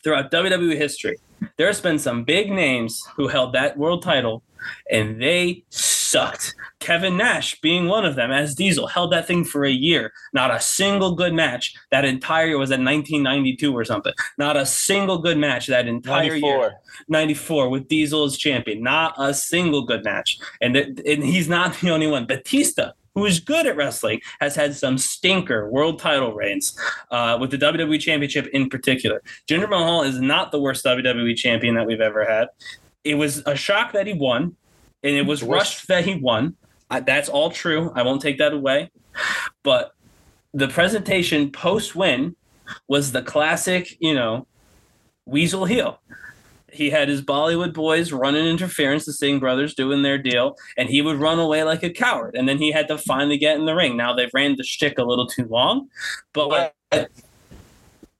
throughout WWE history. There's been some big names who held that world title, and they sucked. Kevin Nash being one of them, as Diesel, held that thing for a year. Not a single good match. That entire year was in 1992 or something. Not a single good match that entire 94. Year. 94 with Diesel as champion. Not a single good match. And he's not the only one. Batista, who is good at wrestling, has had some stinker world title reigns with the WWE Championship in particular. Jinder Mahal is not the worst WWE champion that we've ever had. It was a shock that he won, and it was rushed that he won. That's all true. I won't take that away. But the presentation post-win was the classic, weasel heel. He had his Bollywood boys running interference, the Singh brothers doing their deal, and he would run away like a coward. And then he had to finally get in the ring. Now they've ran the shtick a little too long. But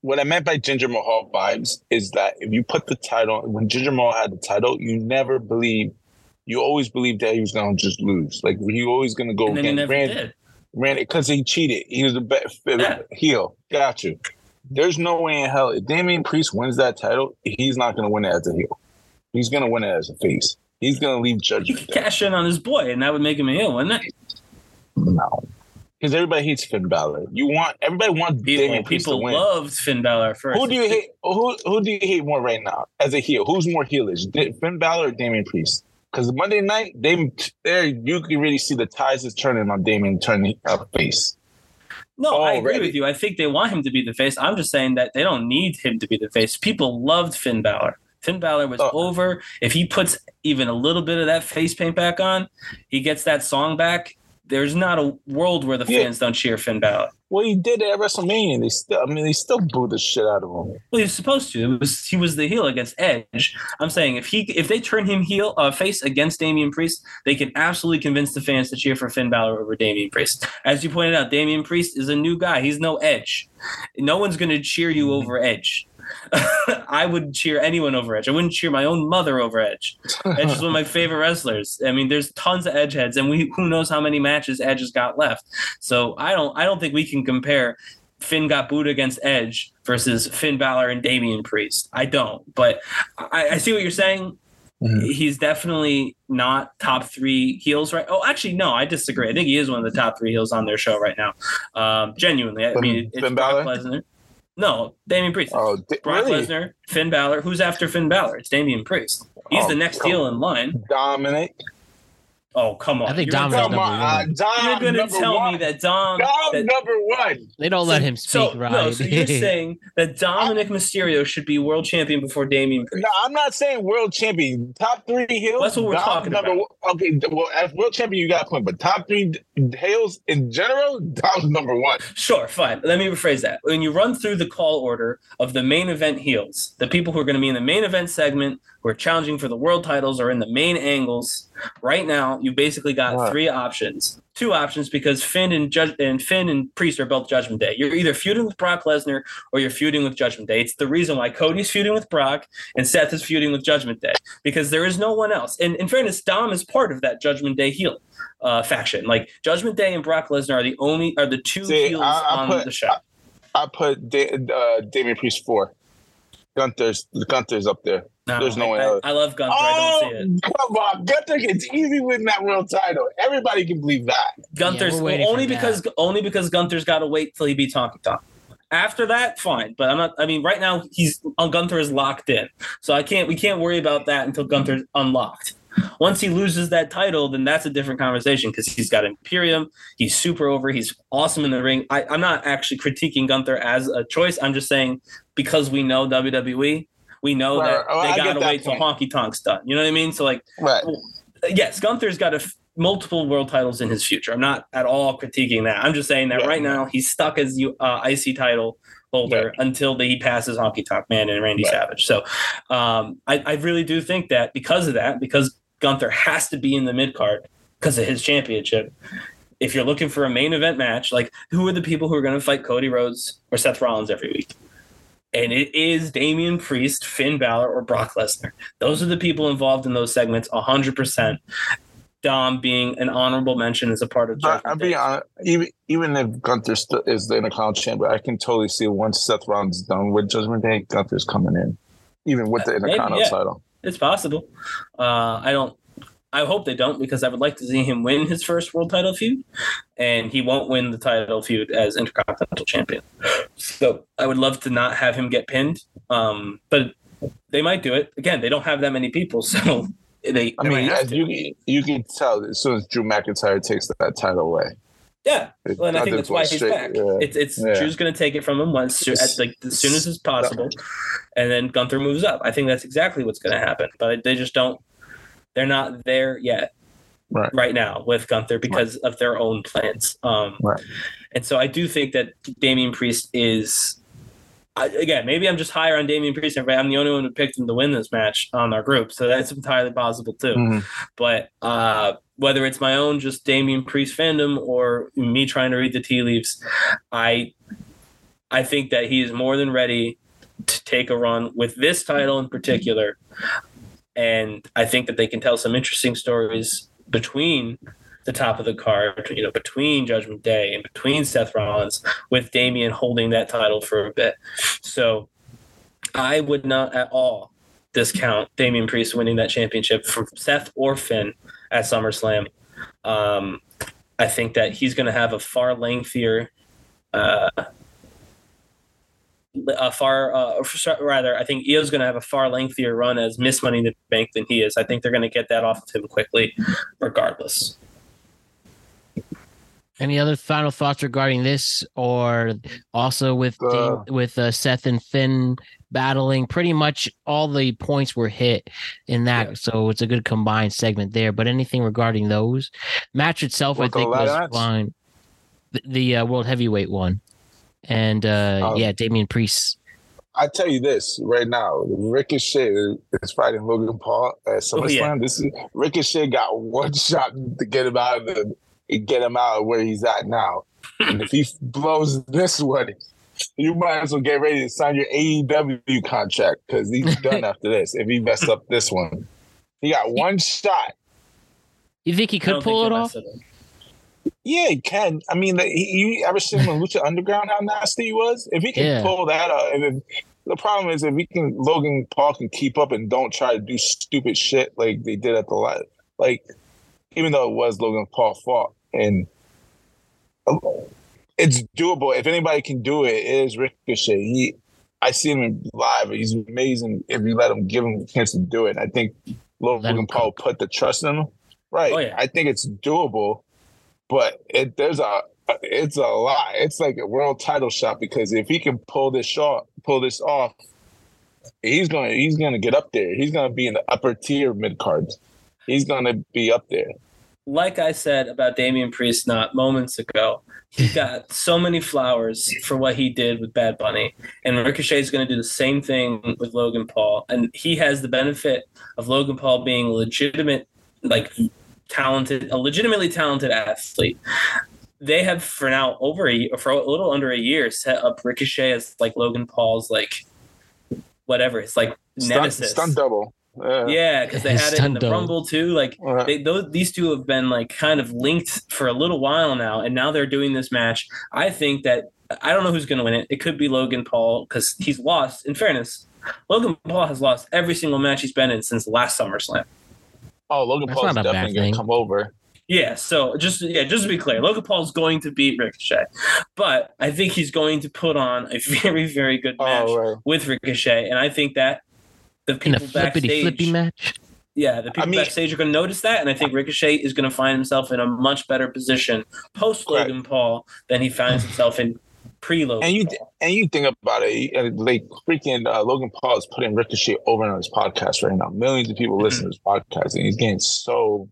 what I meant by Jinder Mahal vibes is that if you put the title, when Jinder Mahal had the title, you always believed that he was going to just lose. Like, he always going to go again. Randy, because he cheated. He was the best heel. Got you. There's no way in hell if Damian Priest wins that title, he's not going to win it as a heel. He's going to win it as a face. He's going to leave Judgment Day. He could cash in on his boy, and that would make him a heel, wouldn't it? No, because everybody hates Finn Balor. Everybody wants Damian Priest to win. People loved Finn Balor first. Who do you hate? Who do you hate more right now as a heel? Who's more heelish, Finn Balor or Damian Priest? Because Monday night, you can really see the ties is turning on Damian turning up face. No, already. I agree with you. I think they want him to be the face. I'm just saying that they don't need him to be the face. People loved Finn Balor. Finn Balor was over. If he puts even a little bit of that face paint back on, he gets that song back. There's not a world where the fans don't cheer Finn Balor. Well, he did at WrestleMania. They still booed the shit out of him. Well, he was supposed to. He was the heel against Edge. I'm saying if they turn him heel face against Damian Priest, they can absolutely convince the fans to cheer for Finn Balor over Damian Priest. As you pointed out, Damian Priest is a new guy. He's no Edge. No one's going to cheer you over Edge. I would cheer anyone over Edge. I wouldn't cheer my own mother over Edge. Edge is one of my favorite wrestlers. I mean, there's tons of Edge heads, and who knows how many matches Edge has got left. So I don't think we can compare Finn got booed against Edge versus Finn Balor and Damian Priest. I don't. But I see what you're saying. Mm-hmm. He's definitely not top three heels right. Oh, actually, no, I disagree. I think he is one of the top three heels on their show right now. Genuinely. It's Brock Lesnar. No, Damian Priest. Oh, Brock Lesnar, Finn Balor. Who's after Finn Balor? It's Damian Priest. He's the next heel in line. Dominic. Oh, come on. I think Dominic's number one. You're going to tell me that Dom number one. They don't let him speak, right? No, so you're saying that Dominic Mysterio should be world champion before Damian Priest. No, I'm not saying world champion. Top three heels. That's what we're talking about. Okay, well, as world champion, you got a point, but top three heels in general, Dom's number one. Sure, fine. Let me rephrase that. When you run through the call order of the main event heels, the people who are going to be in the main event segment, who are challenging for the world titles, are in the main angles right now. You basically got three options. Two options, because Finn and Priest are both Judgment Day. You're either feuding with Brock Lesnar or you're feuding with Judgment Day. It's the reason why Cody's feuding with Brock and Seth is feuding with Judgment Day, because there is no one else. And in fairness, Dom is part of that Judgment Day heel faction. Like, Judgment Day and Brock Lesnar are the two heels on the show. I put Damian Priest 4. Gunther's up there. No, there's no one else. I love Gunther. I don't see it. Come on. Gunther gets easy winning that world title. Everybody can believe that. Gunther's only because Gunther's got to wait till he beats Honky Tonk. After that, fine. But I'm not. I mean, right now Gunther is locked in, so we can't worry about that until Gunther's unlocked. Once he loses that title, then that's a different conversation because he's got Imperium. He's super over. He's awesome in the ring. I'm not actually critiquing Gunther as a choice. I'm just saying because we know WWE, we know that they got to wait till Honky Tonk's done. You know what I mean? So, like, yes, Gunther's got multiple world titles in his future. I'm not at all critiquing that. I'm just saying that right now he's stuck as IC title holder until he passes Honky Tonk Man and Randy Savage. So I really do think that because Gunther has to be in the mid card because of his championship. If you're looking for a main event match, like who are the people who are going to fight Cody Rhodes or Seth Rollins every week? And it is Damian Priest, Finn Balor, or Brock Lesnar. Those are the people involved in those segments 100%. Dom being an honorable mention as a part of Judgment Day. I'll be honest, even if Gunther is in a cloud chamber, I can totally see once Seth Rollins is done with Judgment Day, Gunther's coming in, even with the Intercontinental title. It's possible. I hope they don't because I would like to see him win his first world title feud, and he won't win the title feud as Intercontinental Champion. So I would love to not have him get pinned, but they might do it. Again, they don't have that many people, so... You can tell as soon as Drew McIntyre takes that title away. Yeah, well, and I think that's why he's back. Yeah. It's Drew's going to take it from him as soon as it's possible, and then Gunther moves up. I think that's exactly what's going to happen, but they just don't. They're not there yet, right now with Gunther because of their own plans. And so I do think that Damian Priest is. Again, maybe I'm just higher on Damian Priest. I'm the only one who picked him to win this match on our group, so that's entirely possible too. Mm-hmm. But whether it's my own just Damian Priest fandom or me trying to read the tea leaves, I think that he is more than ready to take a run with this title in particular, and I think that they can tell some interesting stories between the top of the card, between Judgment Day and between Seth Rollins, with Damian holding that title for a bit. So I would not at all discount Damian Priest winning that championship from Seth or Finn at SummerSlam. I think that he's going to have I think Io's going to have a far lengthier run as Miss Money in the Bank than he is. I think they're going to get that off of him quickly, regardless. Any other final thoughts regarding this, or also with Seth and Finn battling? Pretty much all the points were hit in that, so it's a good combined segment there. But anything regarding those match itself, I think was fine. The world heavyweight one, and Damian Priest. I tell you this right now, Ricochet is fighting Logan Paul at SummerSlam. Ricochet got one shot to get him out of the. Get him out of where he's at now. And if he blows this one, you might as well get ready to sign your AEW contract because he's done after this. If he messed up this one, he got one shot. You think he could pull it off? Yeah, he can. I mean, you ever seen Lucha Underground, how nasty he was? If he can pull that up, and the problem is if he can, Logan Paul can keep up and don't try to do stupid shit like they did at the last, even though it was Logan Paul's fault, and it's doable. If anybody can do it, it is Ricochet. I see him live. He's amazing. If you let him, give him a chance to do it. I think Logan Paul put the trust in him. Right. Oh, yeah. I think it's doable, but it's a lot. It's like a world title shot because if he can pull this off, he's gonna get up there. He's gonna be in the upper tier mid cards. He's going to be up there. Like I said about Damian Priest not moments ago, he got so many flowers for what he did with Bad Bunny. And Ricochet is going to do the same thing with Logan Paul. And he has the benefit of Logan Paul being a legitimately talented athlete. They have for now for a little under a year set up Ricochet as Logan Paul's whatever. It's nemesis. Stunt double. Yeah, because they had it in the Rumble too. These two have been kind of linked for a little while now, and now they're doing this match. I think that I don't know who's going to win it. It could be Logan Paul because he's lost. In fairness, Logan Paul has lost every single match he's been in since last SummerSlam. Oh, Logan Paul is definitely going to come over. Yeah, so just to be clear, Logan Paul is going to beat Ricochet, but I think he's going to put on a very, very good match with Ricochet, and I think that. The people backstage, flippity match. Yeah, the people backstage are going to notice that, and I think Ricochet is going to find himself in a much better position post-Logan Paul than he finds himself in pre-Logan Paul. And you think about it, like freaking Logan Paul is putting Ricochet over on his podcast right now. Millions of people listen to his podcast, and he's getting so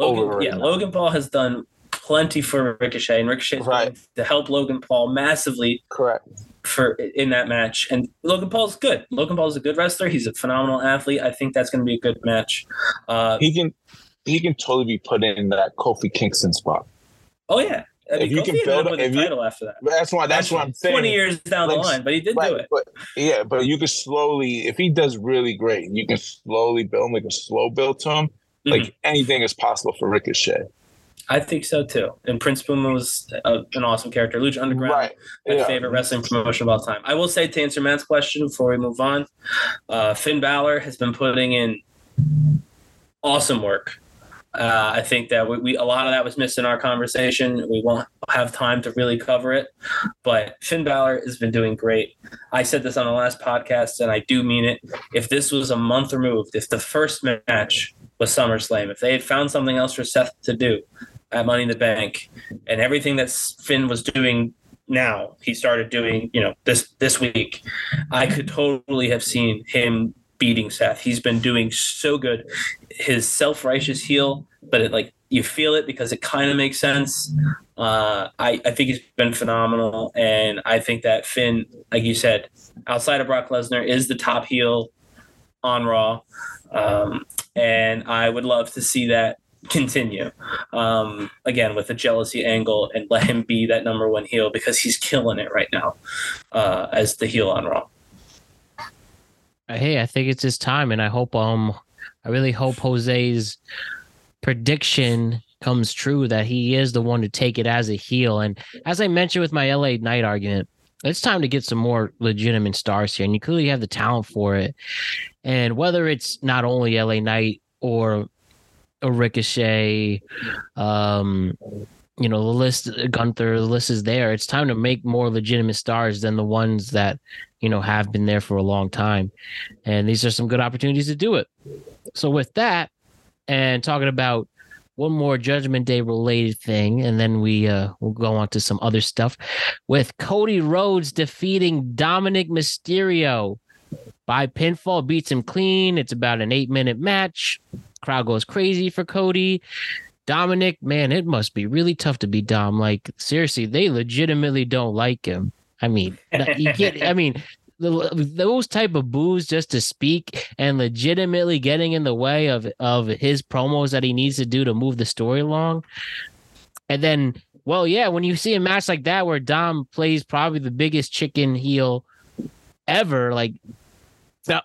over. Yeah, Logan Paul has done plenty for Ricochet, and Ricochet is going to help Logan Paul massively. Correct. For in that match, and Logan Paul's good. Logan Paul's a good wrestler. He's a phenomenal athlete. I think that's going to be a good match. He can totally be put in that Kofi Kingston spot. Oh yeah, I mean, if Kofi you can build up with the title after that. That's why I'm saying 20 years down the line, but he did do it. But you can slowly, if he does really great, you can slowly build him, like a slow build to him. Mm-hmm. Like anything is possible for Ricochet. I think so too. And Prince Puma was an awesome character. Lucha Underground, my favorite wrestling promotion of all time. I will say, to answer Matt's question before we move on, Finn Balor has been putting in awesome work. I think that we a lot of that was missed in our conversation. We won't have time to really cover it, but Finn Balor has been doing great. I said this on the last podcast, and I do mean it. If this was a month removed, if the first match was SummerSlam, if they had found something else for Seth to do at Money in the Bank, and everything that Finn was doing now, he started doing, this week, I could totally have seen him beating Seth. He's been doing so good. His self-righteous heel, but it you feel it because it kind of makes sense. I think he's been phenomenal, and I think that Finn, like you said, outside of Brock Lesnar, is the top heel on Raw, and I would love to see that continue. Again, with the jealousy angle, and let him be that number one heel because he's killing it right now as the heel on Raw. Hey, I think it's his time, and I hope I really hope Jose's prediction comes true that he is the one to take it as a heel. And as I mentioned with my LA Knight argument, it's time to get some more legitimate stars here, and you clearly have the talent for it. And whether it's not only LA Knight or a Ricochet, the list, Gunther, the list is there. It's time to make more legitimate stars than the ones that, have been there for a long time. And these are some good opportunities to do it. So with that, and talking about one more Judgment Day related thing, and then we'll go on to some other stuff with Cody Rhodes defeating Dominic Mysterio by pinfall, beats him clean. It's about an 8-minute match. Crowd goes crazy for Cody. Dominic, man, it must be really tough to be Dom. Like, seriously, they legitimately don't like him. I mean, those type of boos just to speak and legitimately getting in the way of his promos that he needs to do to move the story along. And then, when you see a match like that where Dom plays probably the biggest chicken heel ever,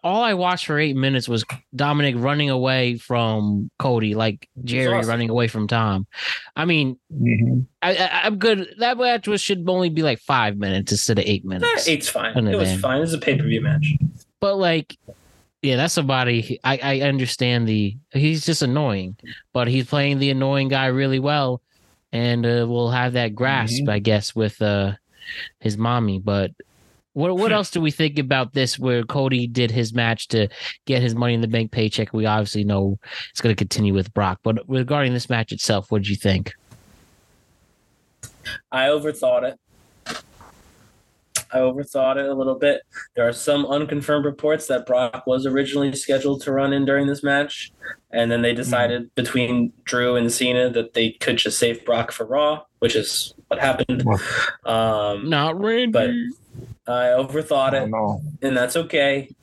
all I watched for 8 minutes was Dominic running away from Cody, like Jerry running away from Tom. I mean, I'm good. That match should only be 5 minutes instead of 8 minutes. Eight's fine. It was fine. It was a pay-per-view match. But that's somebody I understand he's just annoying, but he's playing the annoying guy really well. And we'll have that grasp, I guess, with his mommy. But What else do we think about this where Cody did his match to get his Money in the Bank paycheck? We obviously know it's going to continue with Brock. But regarding this match itself, what did you think? I overthought it a little bit. There are some unconfirmed reports that Brock was originally scheduled to run in during this match, and then they decided between Drew and Cena that they could just save Brock for Raw, which is what happened. Not Randy. But I overthought it, and that's okay.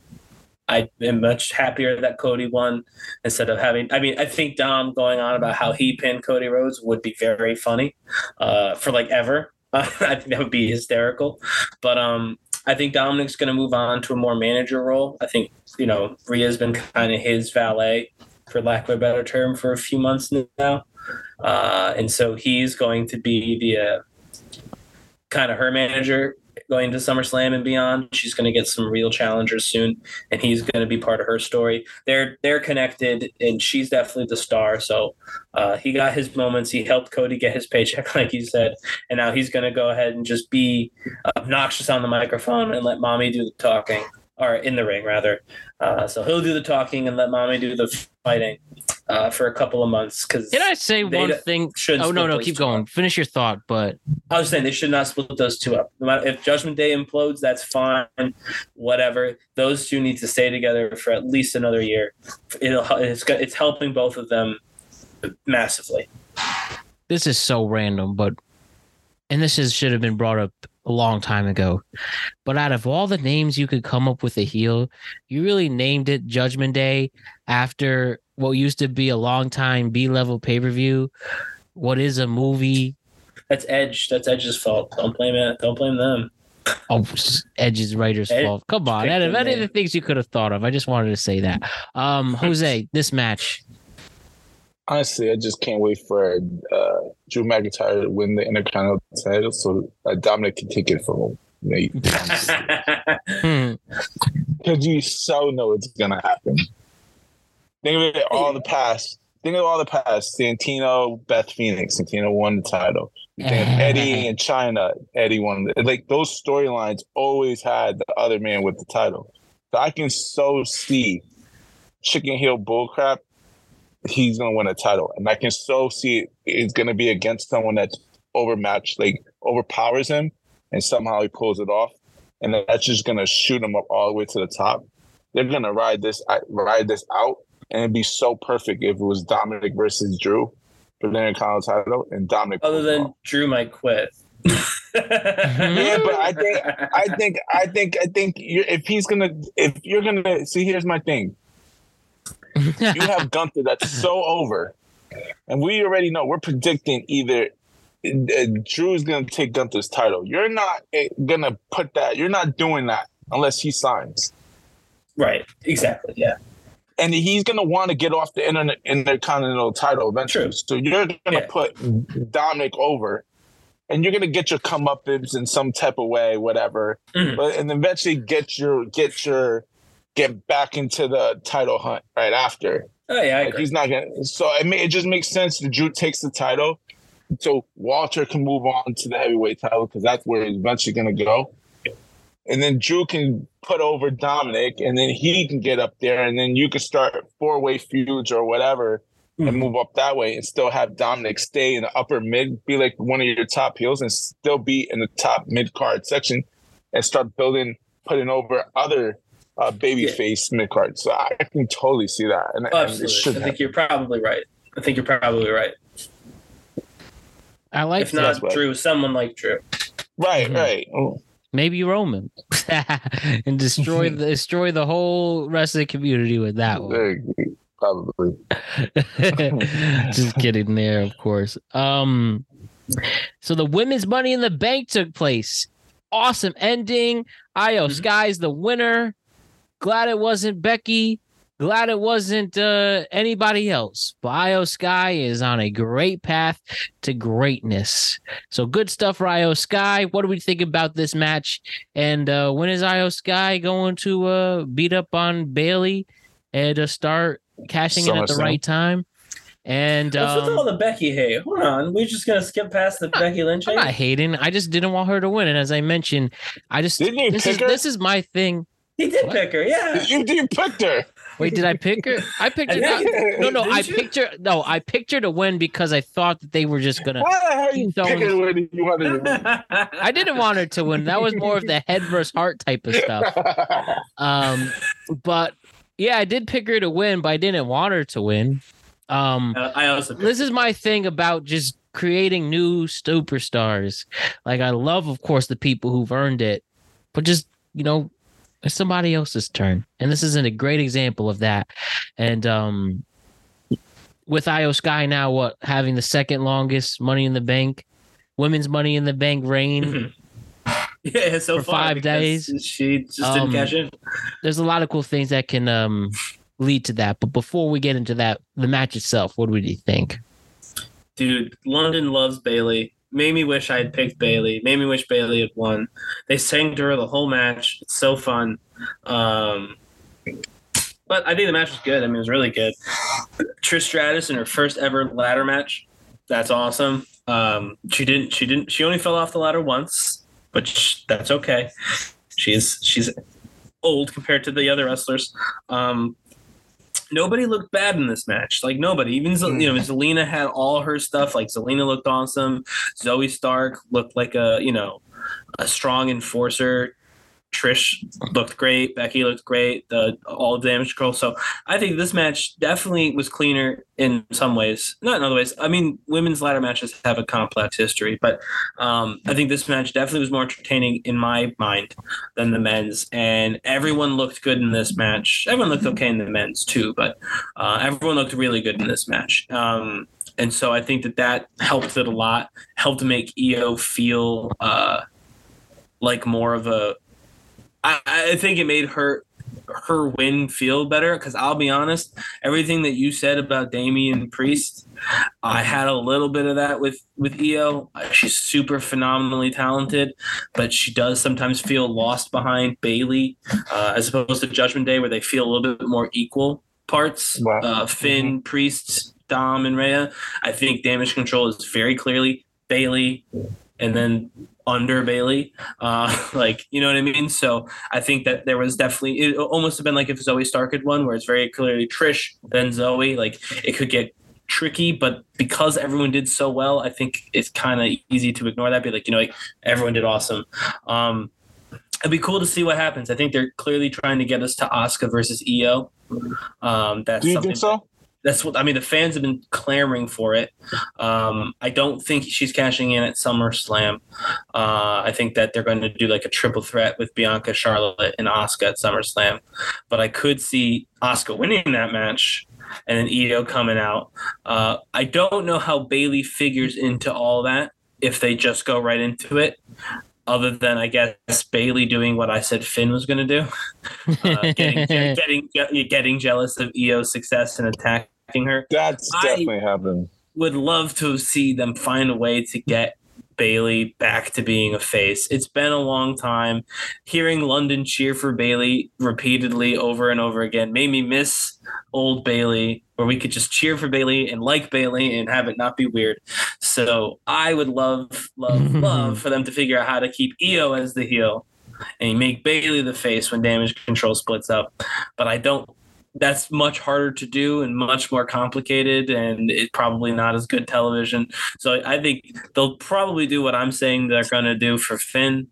I am much happier that Cody won instead of having. I mean, I think Dom going on about how he pinned Cody Rhodes would be very funny for ever. I think that would be hysterical. But I think Dominic's going to move on to a more manager role. I think, Rhea's been kind of his valet, for lack of a better term, for a few months now. And so he's going to be the kind of her manager going to SummerSlam and beyond. She's going to get some real challengers soon, and he's going to be part of her story. They're connected, and she's definitely the star. So he got his moments. He helped Cody get his paycheck, like you said, and now he's going to go ahead and just be obnoxious on the microphone and let mommy do the talking. or in the ring rather. So he'll do the talking and let mommy do the fighting for a couple of months. Because did I say one thing? Oh no, keep going. Finish your thought. But I was saying they should not split those two up. No matter if Judgment Day implodes, that's fine. Whatever. Those two need to stay together for at least another year. It's helping both of them massively. This is so random, and should have been brought up a long time ago, but out of all the names you could come up with a heel, you really named it Judgment Day after what used to be a long time B-level pay-per-view. What is a movie? That's Edge. That's Edge's fault. Don't blame it. Don't blame them. Oh, Edge's writer's fault. Come on. Out of any of the things you could have thought of, I just wanted to say that. Jose, this match. Honestly, I just can't wait for Drew McIntyre to win the Intercontinental title so Dominic can take it from him. Because you so know it's going to happen. Think of it all the past. Santino, Beth Phoenix. Santino won the title. Think of Eddie and Chyna. Eddie won. Like, those storylines always had the other man with the title. So I can so see chicken heel bullcrap. He's gonna win a title, and I can so see it's gonna be against someone that's overmatched, like overpowers him, and somehow he pulls it off, and that's just gonna shoot him up all the way to the top. They're gonna ride this out, and it'd be so perfect if it was Dominic versus Drew for the Intercontinental title, and Dominic. Other than off. Drew might quit. Yeah, but I think if you're gonna see, here's my thing. You have Gunther that's so over, and we already know we're predicting either Drew's going to take Gunther's title. You're not going to put that. You're not doing that unless he signs. Right. Exactly. Yeah. And he's going to want to get off the Intercontinental title eventually. True. So you're going to put Dominic over, and you're going to get your comeuppance in some type of way, whatever, and eventually get back into the title hunt right after. Oh yeah, I agree. He's not gonna. So it just makes sense that Drew takes the title, so Walter can move on to the heavyweight title because that's where he's eventually gonna go. And then Drew can put over Dominic, and then he can get up there, and then you can start 4-way feuds or whatever, and move up that way, and still have Dominic stay in the upper mid, be like one of your top heels, and still be in the top mid card section, and start building, putting over other. Babyface mid-card. So I can totally see that. And absolutely. I think you're probably right. I like that. If not Drew, someone like Drew. Right, right. Oh. Maybe Roman. And destroy the whole wrestling community with that one. Probably. Just kidding there, of course. So the women's Money in the Bank took place. Awesome ending. Io Sky's the winner. Glad it wasn't Becky. Glad it wasn't anybody else. But Io Sky is on a great path to greatness. So good stuff for Io Sky. What do we think about this match? And when is Io Sky going to beat up on Bayley and start cashing in at the right time? And what's with all the Becky hate? Hold on, we're just gonna skip past the Becky Lynch hate? I'm not hating. I just didn't want her to win. And as I mentioned, this is my thing. He did pick her, yeah. You picked her. Wait, did I pick her? I picked her. I picked her to win because I thought that they were just going to. Why the hell pick her when you wanted to win? I didn't want her to win. That was more of the head versus heart type of stuff. But yeah, I did pick her to win, but I didn't want her to win. I also. This is my thing about just creating new superstars. Like I love, of course, the people who've earned it, but just it's somebody else's turn. And this isn't a great example of that. And with Io Sky now, having the second longest Money in the Bank, women's Money in the Bank reign for 5 days. She just didn't cash in. There's a lot of cool things that can lead to that. But before we get into that, the match itself, what would you think? Dude, London loves Bayley. Made me wish I had picked Bayley. Made me wish Bayley had won. They sang to her the whole match. It's so fun. But I think the match was good. It was really good. Trish Stratus in her first ever ladder match. That's awesome. She only fell off the ladder once, but that's okay. She's old compared to the other wrestlers. Nobody looked bad in this match. Like, nobody. Even, you know, Zelina had all her stuff. Like, Zelina looked awesome. Zoe Stark looked like a, you know, a strong enforcer. Trish looked great. Becky looked great. All of the damage control. So I think this match definitely was cleaner in some ways, not in other ways. I mean, women's ladder matches have a complex history, but I think this match definitely was more entertaining in my mind than the men's. And everyone looked good in this match. Everyone looked okay in the men's too, but everyone looked really good in this match. And so I think that that helped it a lot, helped make Io feel like more of a, I think it made her win feel better, because I'll be honest, everything that you said about Damian Priest, I had a little bit of that with Io. She's super phenomenally talented, but she does sometimes feel lost behind Bayley, as opposed to Judgment Day, where they feel a little bit more equal parts. Wow. Finn, Priest, Dom, and Rhea. I think damage control is very clearly Bayley, and then under Bayley, like, you know what I mean? So I think that there was definitely, it almost have been like if Zoe Stark had won, where it's very clearly Trish, then Zoe, like it could get tricky, but because everyone did so well, I think it's kind of easy to ignore that. Be like, you know, like everyone did awesome. It'd be cool to see what happens. I think they're clearly trying to get us to Asuka versus Io. Do you think so? That's what I mean. The fans have been clamoring for it. I don't think she's cashing in at SummerSlam. I think that they're going to do like a triple threat with Bianca, Charlotte, and Asuka at SummerSlam. But I could see Asuka winning that match and then Io coming out. I don't know how Bayley figures into all that if they just go right into it. Other than, I guess, Bayley doing what I said Finn was going to do, getting jealous of Io's success and attacking her. That's definitely happened. Would love to see them find a way to get Bayley back to being a face. It's been a long time. Hearing London cheer for Bayley repeatedly over and over again made me miss old Bayley, where we could just cheer for Bayley and like Bayley and have it not be weird. So I would love for them to figure out how to keep Io as the heel and make Bayley the face when damage control splits up. But I don't, that's much harder to do and much more complicated, and it's probably not as good television. So I think they'll probably do what I'm saying they're going to do for Finn,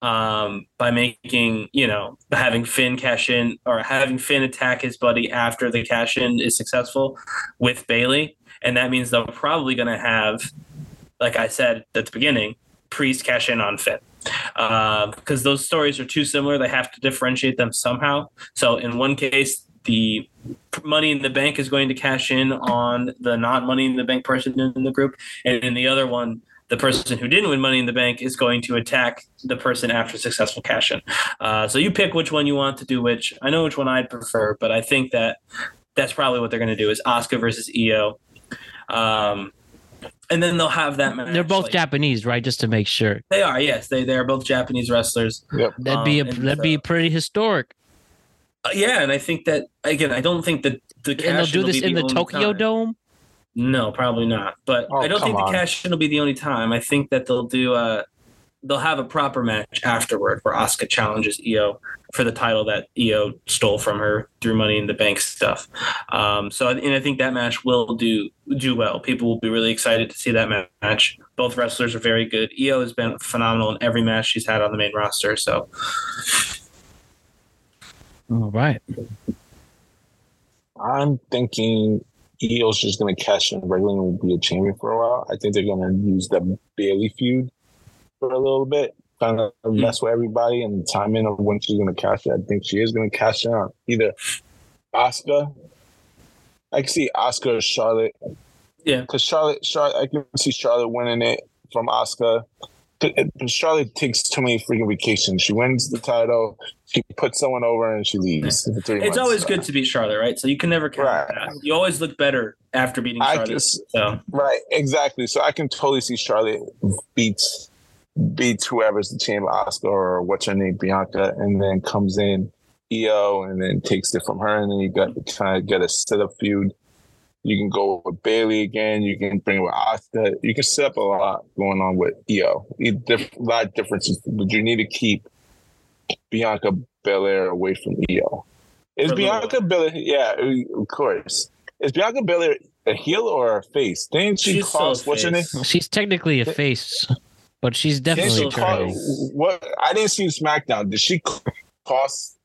by making, you know, having Finn cash in, or having Finn attack his buddy after the cash in is successful with Bayley. And that means they're probably going to have, like I said at the beginning, Priest cash in on Finn. Because those stories are too similar, they have to differentiate them somehow. So in one case, the Money in the Bank is going to cash in on the not Money in the Bank person in the group, and in the other one, the person who didn't win Money in the Bank is going to attack the person after successful cash in. So you pick which one you want to do. Which I know which one I'd prefer, but I think that that's probably what they're going to do: is Asuka versus Io. And then they'll have that match. They're both like, Japanese, right? Just to make sure. They are, yes. They are both Japanese wrestlers. Yep. That'd be pretty historic. Yeah, and I think that, again, I don't think that the cash-in will be the only time. And they'll do this in the Tokyo Dome? No, probably not. But I don't think the cash-in will be the only time. I think that they'll do they'll have a proper match afterward where Asuka challenges Io for the title that Io stole from her through Money in the Bank stuff. And I think that match will do well. People will be really excited to see that match. Both wrestlers are very good. Io has been phenomenal in every match she's had on the main roster. So, all right. I'm thinking Io's just going to cash in regularly and will be a champion for a while. I think they're going to use the Bayley feud for a little bit, kind of mess with everybody and the timing of when she's going to cash it. I think she is going to cash in on either Asuka. I can see Asuka or Charlotte. Yeah. Because Charlotte, I can see Charlotte winning it from Asuka. Charlotte takes too many freaking vacations. She wins the title, she puts someone over, and she leaves. Yeah. It's always good to beat Charlotte, right? So you can never count that. You always look better after beating Charlotte. Right, exactly. So I can totally see Charlotte beats whoever's the champ, Asuka or what's her name, Bianca, and then comes in Io and then takes it from her, and then you got to kind of get a setup feud. You can go with Bayley again. You can bring with Asuka. You can set up a lot going on with Io. A lot of differences, but you need to keep Bianca Belair away from Io? Is Bianca Belair? Yeah, of course. Is Bianca Belair a heel or a face? Didn't she cost? What's her name? She's technically a face, but she's definitely what? I didn't see SmackDown. Did she cost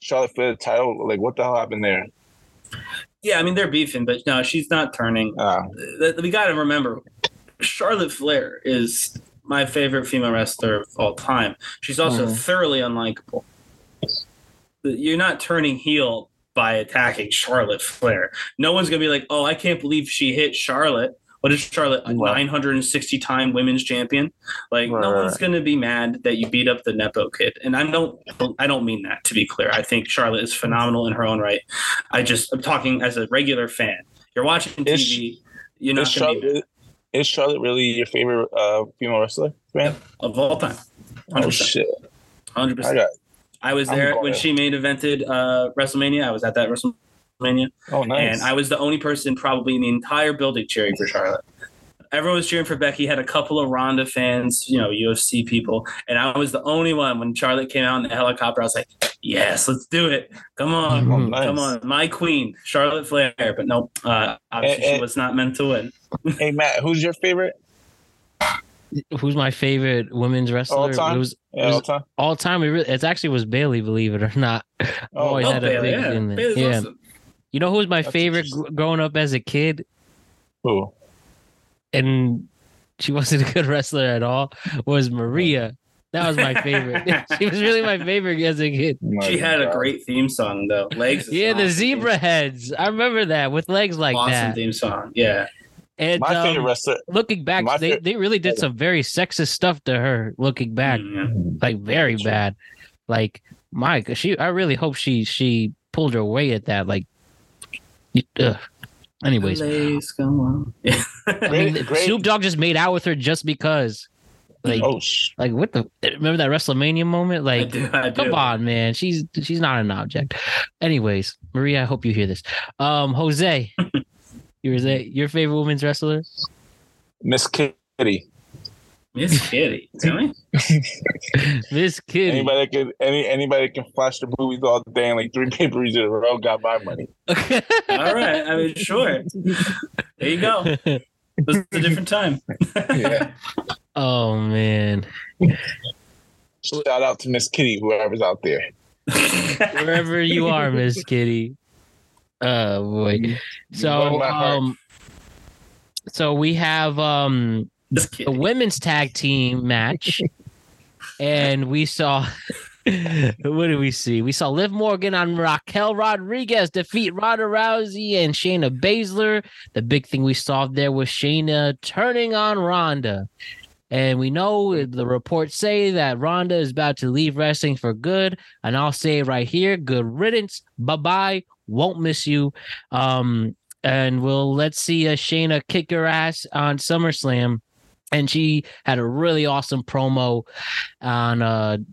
Charlotte Flair the title? Like, what the hell happened there? Yeah, I mean they're beefing, but no, she's not turning. We got to remember, Charlotte Flair is my favorite female wrestler of all time. She's also thoroughly unlikable. You're not turning heel by attacking Charlotte Flair. No one's going to be like, oh, I can't believe she hit Charlotte. What is Charlotte, a 960-time women's champion? Like, no one's going to be mad that you beat up the Nepo kid. And I don't mean that, to be clear. I think Charlotte is phenomenal in her own right. I'm talking as a regular fan. You're watching TV. You're not going to be mad. Is Charlotte really your favorite female wrestler, man? Of all time. 100%. Oh, shit. 100%. I was there when she main evented WrestleMania. I was at that WrestleMania. Oh, nice. And I was the only person probably in the entire building cheering for Charlotte. Everyone was cheering for Becky. Had a couple of Ronda fans, UFC people. And I was the only one when Charlotte came out in the helicopter. I was like, yes, let's do it. Come on. Oh, nice. Come on. My queen, Charlotte Flair. But nope, obviously she was not meant to win. Hey, Matt, who's your favorite? Who's my favorite women's wrestler? All time? It was all time. It actually was Bayley, believe it or not. Bayley. Bayley's awesome. You know who was my favorite growing up as a kid? Who? And she wasn't a good wrestler at all. Was Maria. That was my favorite. She was really my favorite as a kid. She had a great theme song, though. Legs. Yeah, the zebra heads. I remember that with legs like awesome that. Awesome theme song. Yeah. And my favorite wrestler, looking back, they really did some very sexist stuff to her. Looking back, like very bad. Like Mike, I really hope she pulled her way at that. Like, anyways, I mean, Snoop Dogg just made out with her just because. Like, what the? Remember that WrestleMania moment? Like, I do. Come on, man, she's not an object. Anyways, Maria, I hope you hear this. Jose. Your favorite women's wrestler? Miss Kitty. Miss Kitty, tell me. Miss Kitty. Anybody can flash the boobies all day and like 3 pay-per-views in a row got my money. All right, I mean, sure. There you go. It was a different time. Yeah. Oh man. Shout out to Miss Kitty, whoever's out there. Wherever you are, Miss Kitty. Oh boy! So we have a women's tag team match, and we saw. What did we see? We saw Liv Morgan and Raquel Rodriguez defeat Ronda Rousey and Shayna Baszler. The big thing we saw there was Shayna turning on Ronda, and we know the reports say that Ronda is about to leave wrestling for good. And I'll say it right here: good riddance. Bye bye. Won't miss you. And let's see Shayna kick her ass on SummerSlam. And she had a really awesome promo on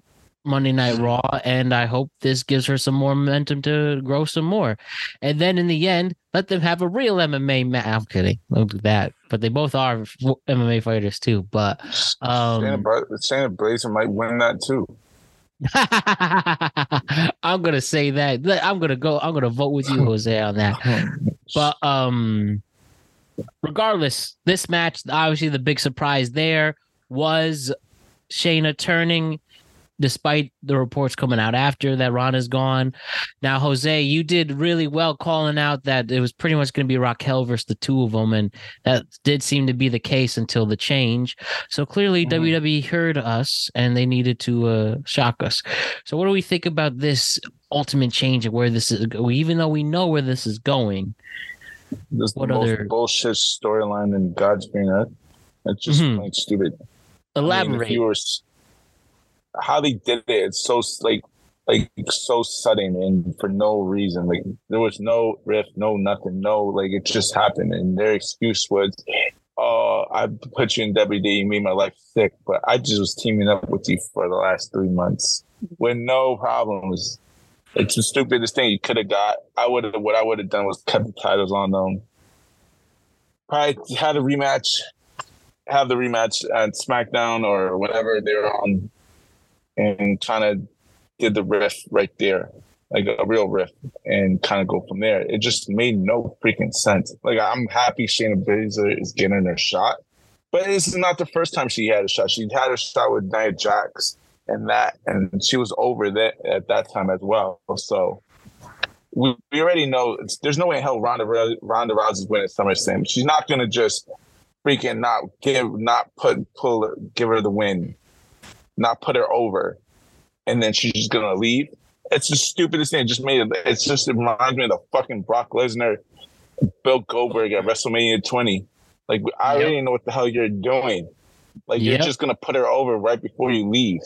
Monday Night Raw. And I hope this gives her some more momentum to grow some more. And then in the end, let them have a real MMA match. I'm kidding. Don't do that. But they both are MMA fighters too. But Shayna Baszler might win that too. I'm gonna say that. I'm gonna vote with you, Jose, on that. But regardless, this match, obviously the big surprise there was Shayna turning, despite the reports coming out after that Ronda's gone. Now, Jose, you did really well calling out that it was pretty much going to be Raquel versus the two of them, and that did seem to be the case until the change. So clearly WWE heard us, and they needed to shock us. So what do we think about this ultimate change and where this is going? Even though we know where this is going. This is the most bullshit storyline in God's green earth. That's just like stupid. Elaborate. How they did it's so like so sudden and for no reason. Like there was no riff, no nothing, it just happened. And their excuse was, "Oh, I put you in WD, you made my life sick, but I just was teaming up with you for the last 3 months with no problems." It's the stupidest thing you could have got. What I would have done was kept the titles on them. Probably had a rematch, have the rematch at SmackDown or whatever they were on. And kind of did the riff right there, like a real riff, and kind of go from there. It just made no freaking sense. Like, I'm happy Shayna Baszler is getting her shot, but this is not the first time she had a shot. She had a shot with Nia Jax and that, and she was over that at that time as well. So we already know there's no way in hell Ronda Rousey's winning SummerSlam. She's not going to just freaking give her the win, not put her over, and then she's just going to leave. It's the stupidest thing. It reminds me of the fucking Brock Lesnar, Bill Goldberg at WrestleMania 20. Like, I already know what the hell you're doing. Like, you're just going to put her over right before you leave.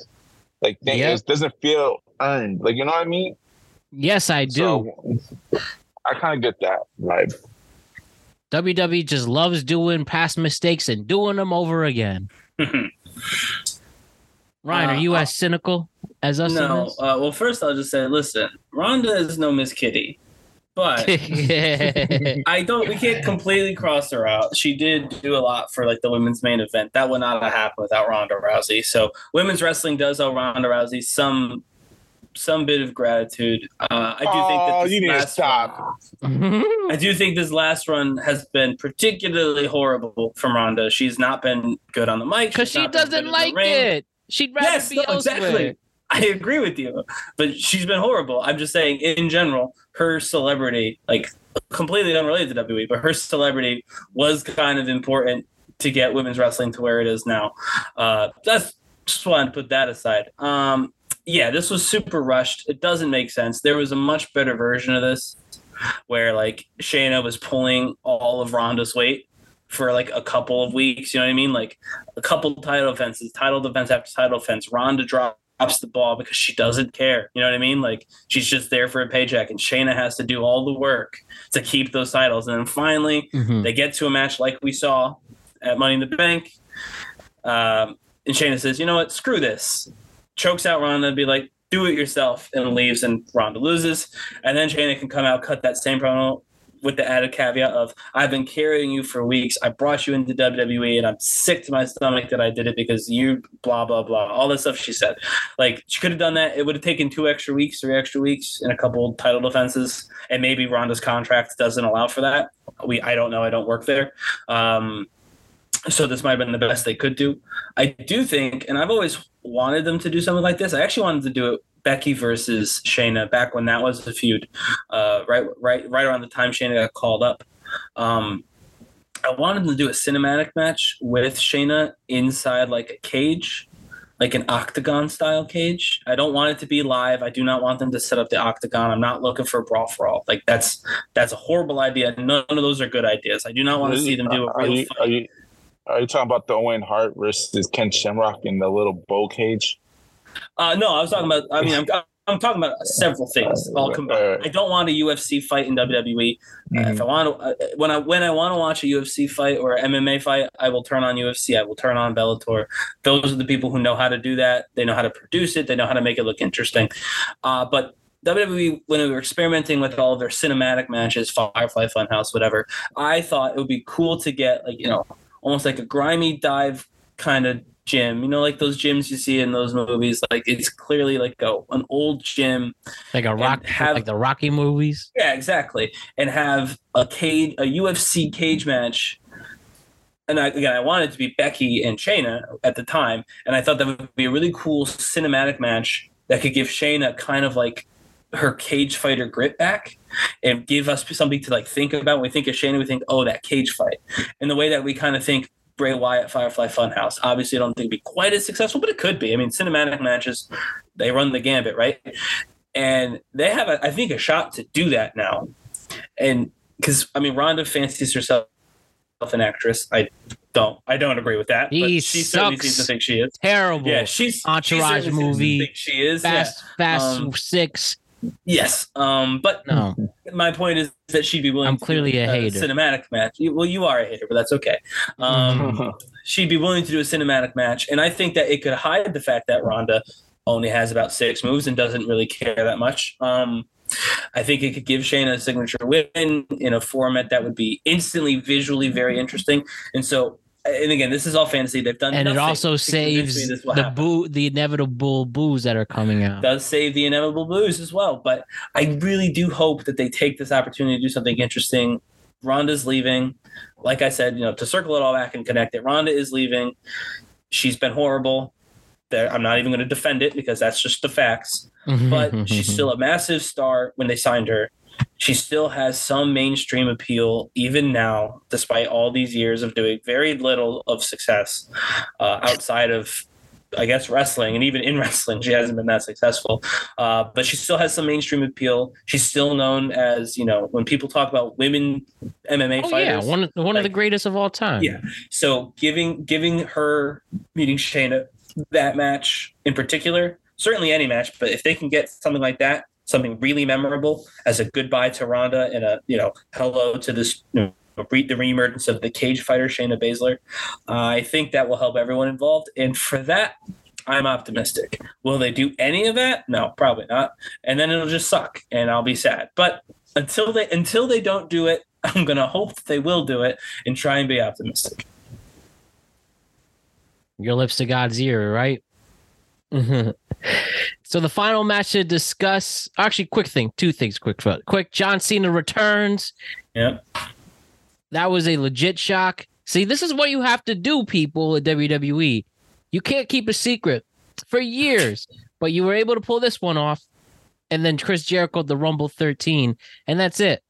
Like, it doesn't feel earned. Like, you know what I mean? Yes, I do. So, I kind of get that vibe. WWE just loves doing past mistakes and doing them over again. Ryan, are you as cynical as us? No. Well, first I'll just say, listen, Rhonda is no Miss Kitty, but we can't completely cross her out. She did do a lot for like the women's main event. That would not have happened without Ronda Rousey. So women's wrestling does owe Ronda Rousey some bit of gratitude. I do think this last run has been particularly horrible from Ronda. She's not been good on the mic because she doesn't like it. She'd rather be elsewhere. Exactly. I agree with you, but she's been horrible. I'm just saying, in general, her celebrity, like completely unrelated to WWE, but her celebrity was kind of important to get women's wrestling to where it is now. That's just wanted to put that aside. This was super rushed. It doesn't make sense. There was a much better version of this where like Shayna was pulling all of Ronda's weight for like a couple of weeks, you know what I mean? Like a couple title offenses, title defense after title offense. Ronda drops the ball because she doesn't care. You know what I mean? Like she's just there for a paycheck, and Shayna has to do all the work to keep those titles. And then finally, they get to a match like we saw at Money in the Bank, and Shayna says, "You know what? Screw this." Chokes out Ronda, be like, "Do it yourself," and leaves, and Ronda loses. And then Shayna can come out, cut that same promo with the added caveat of, "I've been carrying you for weeks. I brought you into WWE, and I'm sick to my stomach that I did it because you blah, blah, blah." All this stuff she said. Like, she could have done that. It would have taken 2 extra weeks, 3 extra weeks, and a couple title defenses. And maybe Ronda's contract doesn't allow for that. I don't know. I don't work there. So this might have been the best they could do. I do think, and I've always wanted them to do something like this. I actually wanted to do it Becky versus Shayna back when that was the feud, right around the time Shayna got called up. I wanted them to do a cinematic match with Shayna inside like a cage, like an octagon style cage. I don't want it to be live. I do not want them to set up the octagon. I'm not looking for a brawl for all. Like that's a horrible idea. None of those are good ideas. I do not want to see them do a real fight. Are you talking about the Owen Hart versus Ken Shamrock in the little bow cage? No, I was talking about. I mean, I'm talking about several things all combined. I don't want a UFC fight in WWE. If I want to, when I want to watch a UFC fight or an MMA fight, I will turn on UFC. I will turn on Bellator. Those are the people who know how to do that. They know how to produce it. They know how to make it look interesting. But WWE, when we were experimenting with all of their cinematic matches, Firefly Funhouse, whatever, I thought it would be cool to get almost like a grimy dive kind of gym, like those gyms you see in those movies. Like it's clearly like an old gym, like a rock, like the Rocky movies. Yeah, exactly. And have a UFC cage match. And I wanted it to be Becky and Shayna at the time, and I thought that would be a really cool cinematic match that could give Shayna kind of like her cage fighter grit back and give us something to like think about. When we think of Shayna, we think, oh, that cage fight. And the way that we kind of think Bray Wyatt, Firefly Funhouse, obviously I don't think it'd be quite as successful, but it could be. I mean, cinematic matches, they run the gambit, right? And they have, I think, a shot to do that now. And because, I mean, Ronda fancies herself an actress. I don't agree with that. But she certainly seems to think she is. Terrible. Yeah, she's Entourage movie. Think she is. Fast Six. Yes, but no. My point is that she'd be willing. I'm clearly to do a hater. Cinematic match. Well, you are a hater, but that's okay. She'd be willing to do a cinematic match, and I think that it could hide the fact that Ronda only has about 6 moves and doesn't really care that much. I think it could give Shayna a signature win in a format that would be instantly visually very interesting, and so and again, this is all fantasy. They've done, and it also saves the inevitable boos that are coming out. It does save the inevitable boos as well. But I really do hope that they take this opportunity to do something interesting. Ronda's leaving. Like I said, you know, to circle it all back and connect it, Ronda is leaving. She's been horrible. I'm not even going to defend it because that's just the facts. But she's still a massive star when they signed her. She still has some mainstream appeal even now, despite all these years of doing very little of success outside of, I guess, wrestling. And even in wrestling, she hasn't been that successful. But she still has some mainstream appeal. She's still known as, you know, when people talk about women MMA fighters. Yeah, one of the greatest of all time. Yeah. So giving her meeting Shayna, that match in particular, certainly any match, but if they can get something like that, something really memorable as a goodbye to Ronda and a, you know, hello to this, you know, the reemergence of the cage fighter Shayna Baszler, I think that will help everyone involved. And for that, I'm optimistic. Will they do any of that? No, probably not. And then it'll just suck and I'll be sad. But until they don't do it, I'm going to hope that they will do it and try and be optimistic. Your lips to God's ear, right? Mm-hmm. So the final match to discuss, actually, two things, quick. John Cena returns. Yep. That was a legit shock. See, this is what you have to do, people, at WWE. You can't keep a secret for years, but you were able to pull this one off. And then Chris Jericho, the Rumble 13, and that's it.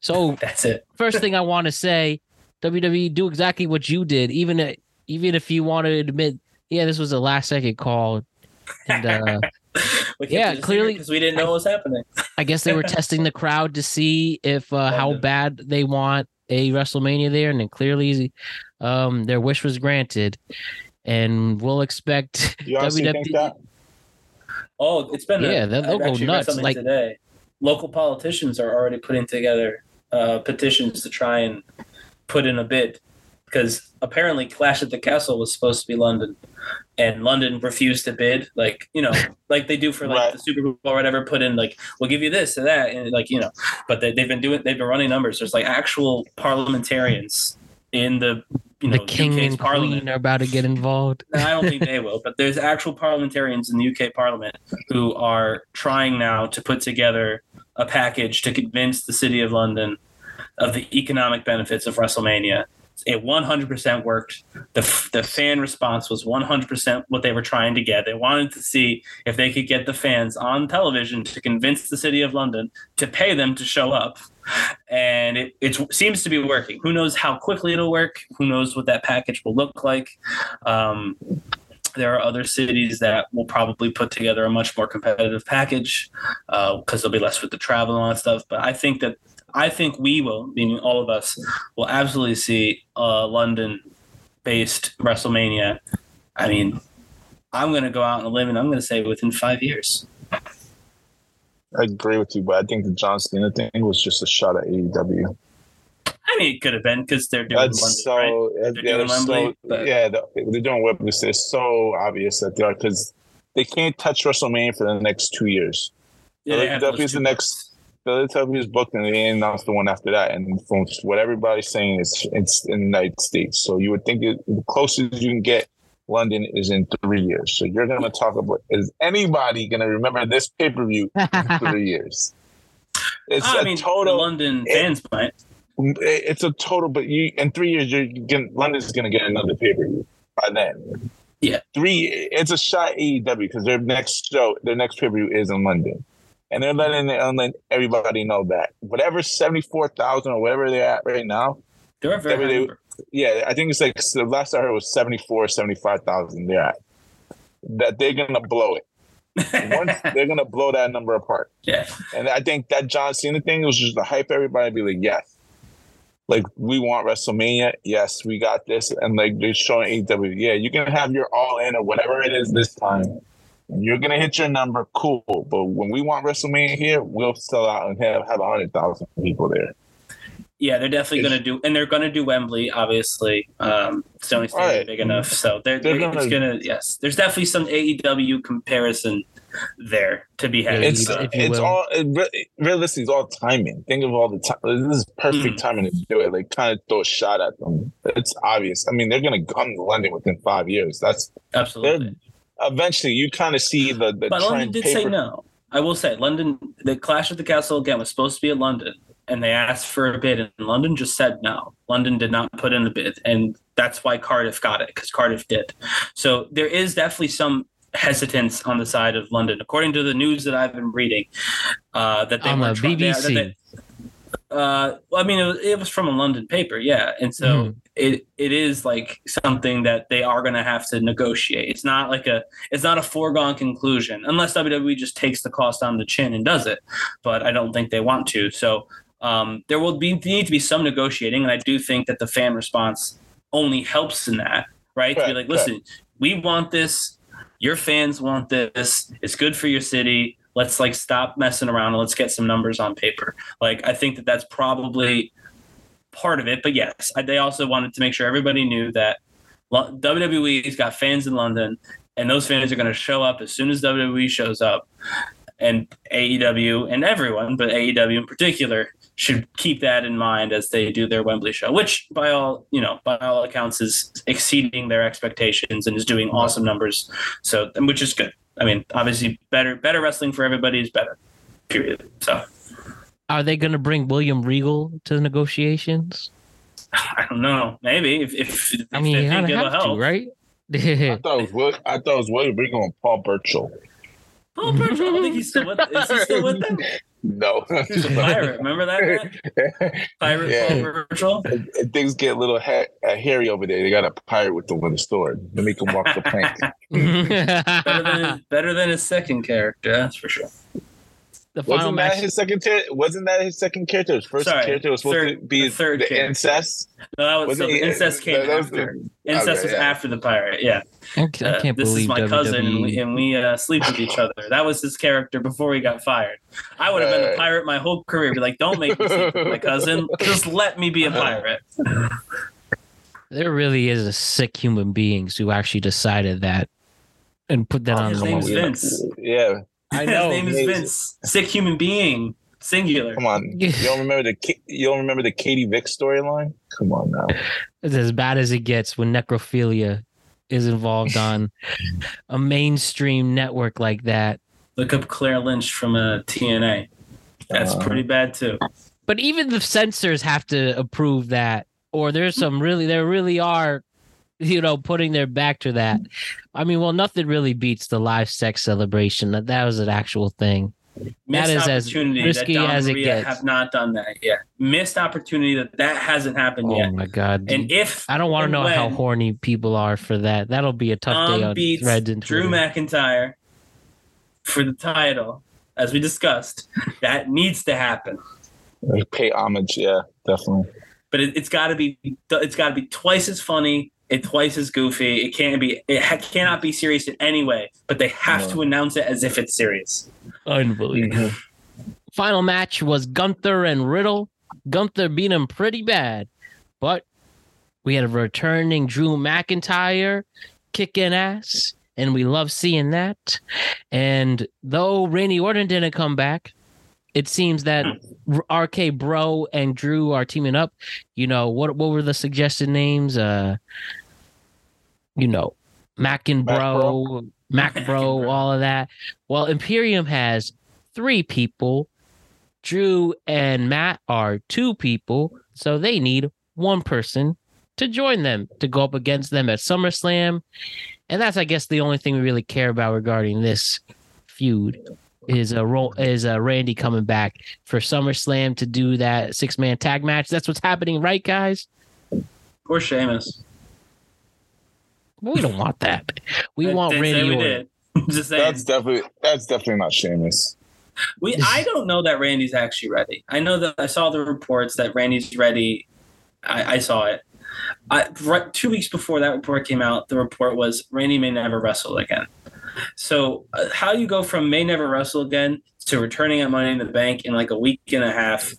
So that's it. First thing I want to say, WWE, do exactly what you did, even if you want to admit, yeah, this was a last-second call. And, yeah, clearly, because we didn't know what was happening. I guess they were testing the crowd to see if how bad they want a WrestleMania there, and then clearly their wish was granted. And we'll expect WWE. Oh, it's been they'll go nuts. Like today, local politicians are already putting together petitions to try and put in a bid. Because apparently Clash at the Castle was supposed to be London, and London refused to bid, like, you know, like they do for like the Super Bowl or whatever, put in like, we'll give you this and that. And like, you know, but they've been running numbers. There's like actual parliamentarians in the, you know, the king UK's and parliament are about to get involved. I don't think they will, but there's actual parliamentarians in the UK Parliament who are trying now to put together a package to convince the city of London of the economic benefits of WrestleMania. It 100% worked. The fan response was 100% what they were trying to get. They wanted to see if they could get the fans on television to convince the city of London to pay them to show up. And it seems to be working. Who knows how quickly it'll work? Who knows what that package will look like? There are other cities that will probably put together a much more competitive package because there'll be less with the travel and all that stuff. But I think we will, meaning all of us, will absolutely see a London-based WrestleMania. I mean, I'm going to go out on a limb and I'm going to say within 5 years. I agree with you, but I think the John Cena thing was just a shot at AEW. I mean, it could have been because they're doing they're doing Wembley. It's so obvious that they are, because they can't touch WrestleMania for the next 2 years. Yeah, WWE is the next. WWE is booked and they announced the one after that. And from what everybody's saying, it's in the United States. So you would think the closest you can get London is in 3 years. So you're going to talk about, is anybody going to remember this pay-per-view in 3 years? In 3 years, London's going to get another pay-per-view by then. Yeah. It's a shot at AEW because their next pay-per-view is in London. And they're letting everybody know that. Whatever 74,000 or whatever they're at right now. They're a very high number. Yeah, I think it's like the last I heard was 74,000 or 75,000 they're at. That they're going to blow it. They're going to blow that number apart. Yeah. And I think that John Cena thing was just the hype. Everybody be like, yes. Like, we want WrestleMania. Yes, we got this. And like, they're showing AEW. Yeah, you can have your all in or whatever it is this time. You're going to hit your number, cool. But when we want WrestleMania here, we'll sell out and have 100,000 people there. Yeah, they're definitely going to do – and they're going to do Wembley, obviously. It's only big enough. So they're going to – yes. There's definitely some AEW comparison there to be had. Realistically, it's all timing. Think of all the time. This is perfect timing to do it. Like, kind of throw a shot at them. It's obvious. I mean, they're going to come to London within 5 years. That's absolutely. Eventually, you kind of see the but trend. London did say no. I will say, London, the Clash at the Castle again was supposed to be in London, and they asked for a bid, and London just said no. London did not put in a bid, and that's why Cardiff got it, because Cardiff did. So there is definitely some hesitance on the side of London, according to the news that I've been reading. That they on were the BBC. I mean, it was from a London paper, yeah. And so it is like something that they are going to have to negotiate. It's not like it's not a foregone conclusion, unless WWE just takes the cost on the chin and does it. But I don't think they want to. So there will need to be some negotiating, and I do think that the fan response only helps in that, right? To be like, listen, we want this. Your fans want this. It's good for your city. Let's like stop messing around and let's get some numbers on paper. Like, I think that's probably part of it. But yes, they also wanted to make sure everybody knew that WWE's got fans in London, and those fans are going to show up as soon as WWE shows up. And AEW and everyone, but AEW in particular, should keep that in mind as they do their Wembley show, which by all accounts is exceeding their expectations and is doing awesome numbers. So, which is good. I mean, obviously, better wrestling for everybody is better. Period. So, are they going to bring William Regal to the negotiations? I don't know. Maybe if I mean, you gotta have to, right? I thought it was William Regal and Paul Burchill. Paul Burchill, I think he's still with. Is he still with them? No, he's a pirate. Remember that? Pirate Paul Burchill. Things get a little hairy over there. They got a pirate with the wooden sword. They make him walk the plank. better than his second character, that's for sure. The final match. Wasn't that his second character? His first character was supposed to be the third character. Incest. No, that was the incest came after. Incest was after the pirate. Yeah. I can't believe this is my cousin, and we sleep with each other. That was his character before he got fired. I would have been a pirate my whole career. Be like, don't make me sleep with my cousin. Just let me be a pirate. There really is a sick human beings who actually decided that and put that on his name's Vince. Yeah. I know. His name is Vince. Sick human being. Singular. Come on. You don't remember the Katie Vick storyline? Come on now. It's as bad as it gets when necrophilia is involved on a mainstream network like that. Look up Claire Lynch from TNA. That's pretty bad too. But even the censors have to approve that, or there's some there really are. You know, putting their back to that. I mean, well, nothing really beats the live sex celebration. That was an actual thing. That is as risky as it gets. Have not done that yet. Missed opportunity that hasn't happened yet. Oh my god! And if I don't want to know how horny people are for that. That'll be a tough day on Threads and Twitter. Drew McIntyre for the title, as we discussed, that needs to happen. They pay homage, yeah, definitely. But it's got to be twice as funny. It's twice as goofy. It cannot be serious in any way, but they have to announce it as if it's serious. Unbelievable. Final match was Gunther and Riddle. Gunther beat him pretty bad, but we had a returning Drew McIntyre kicking ass, and we love seeing that. And though Randy Orton didn't come back, it seems that RK Bro and Drew are teaming up. You know, what were the suggested names? Mac and Bro, Mac Bro, all of that. Well, Imperium has 3 people. Drew and Matt are 2 people. So they need 1 person to join them, to go up against them at SummerSlam. And that's, I guess, the only thing we really care about regarding this feud. Is Randy coming back for SummerSlam to do that 6-man tag match? That's what's happening, right, guys? Poor Sheamus. We don't want that. We want Randy Orton. That's definitely not Sheamus. I don't know that Randy's actually ready. I know that I saw the reports that Randy's ready. I saw it. Right, 2 weeks before that report came out, the report was Randy may never wrestle again. So how you go from may never wrestle again to returning at Money in the Bank in like a week and a half,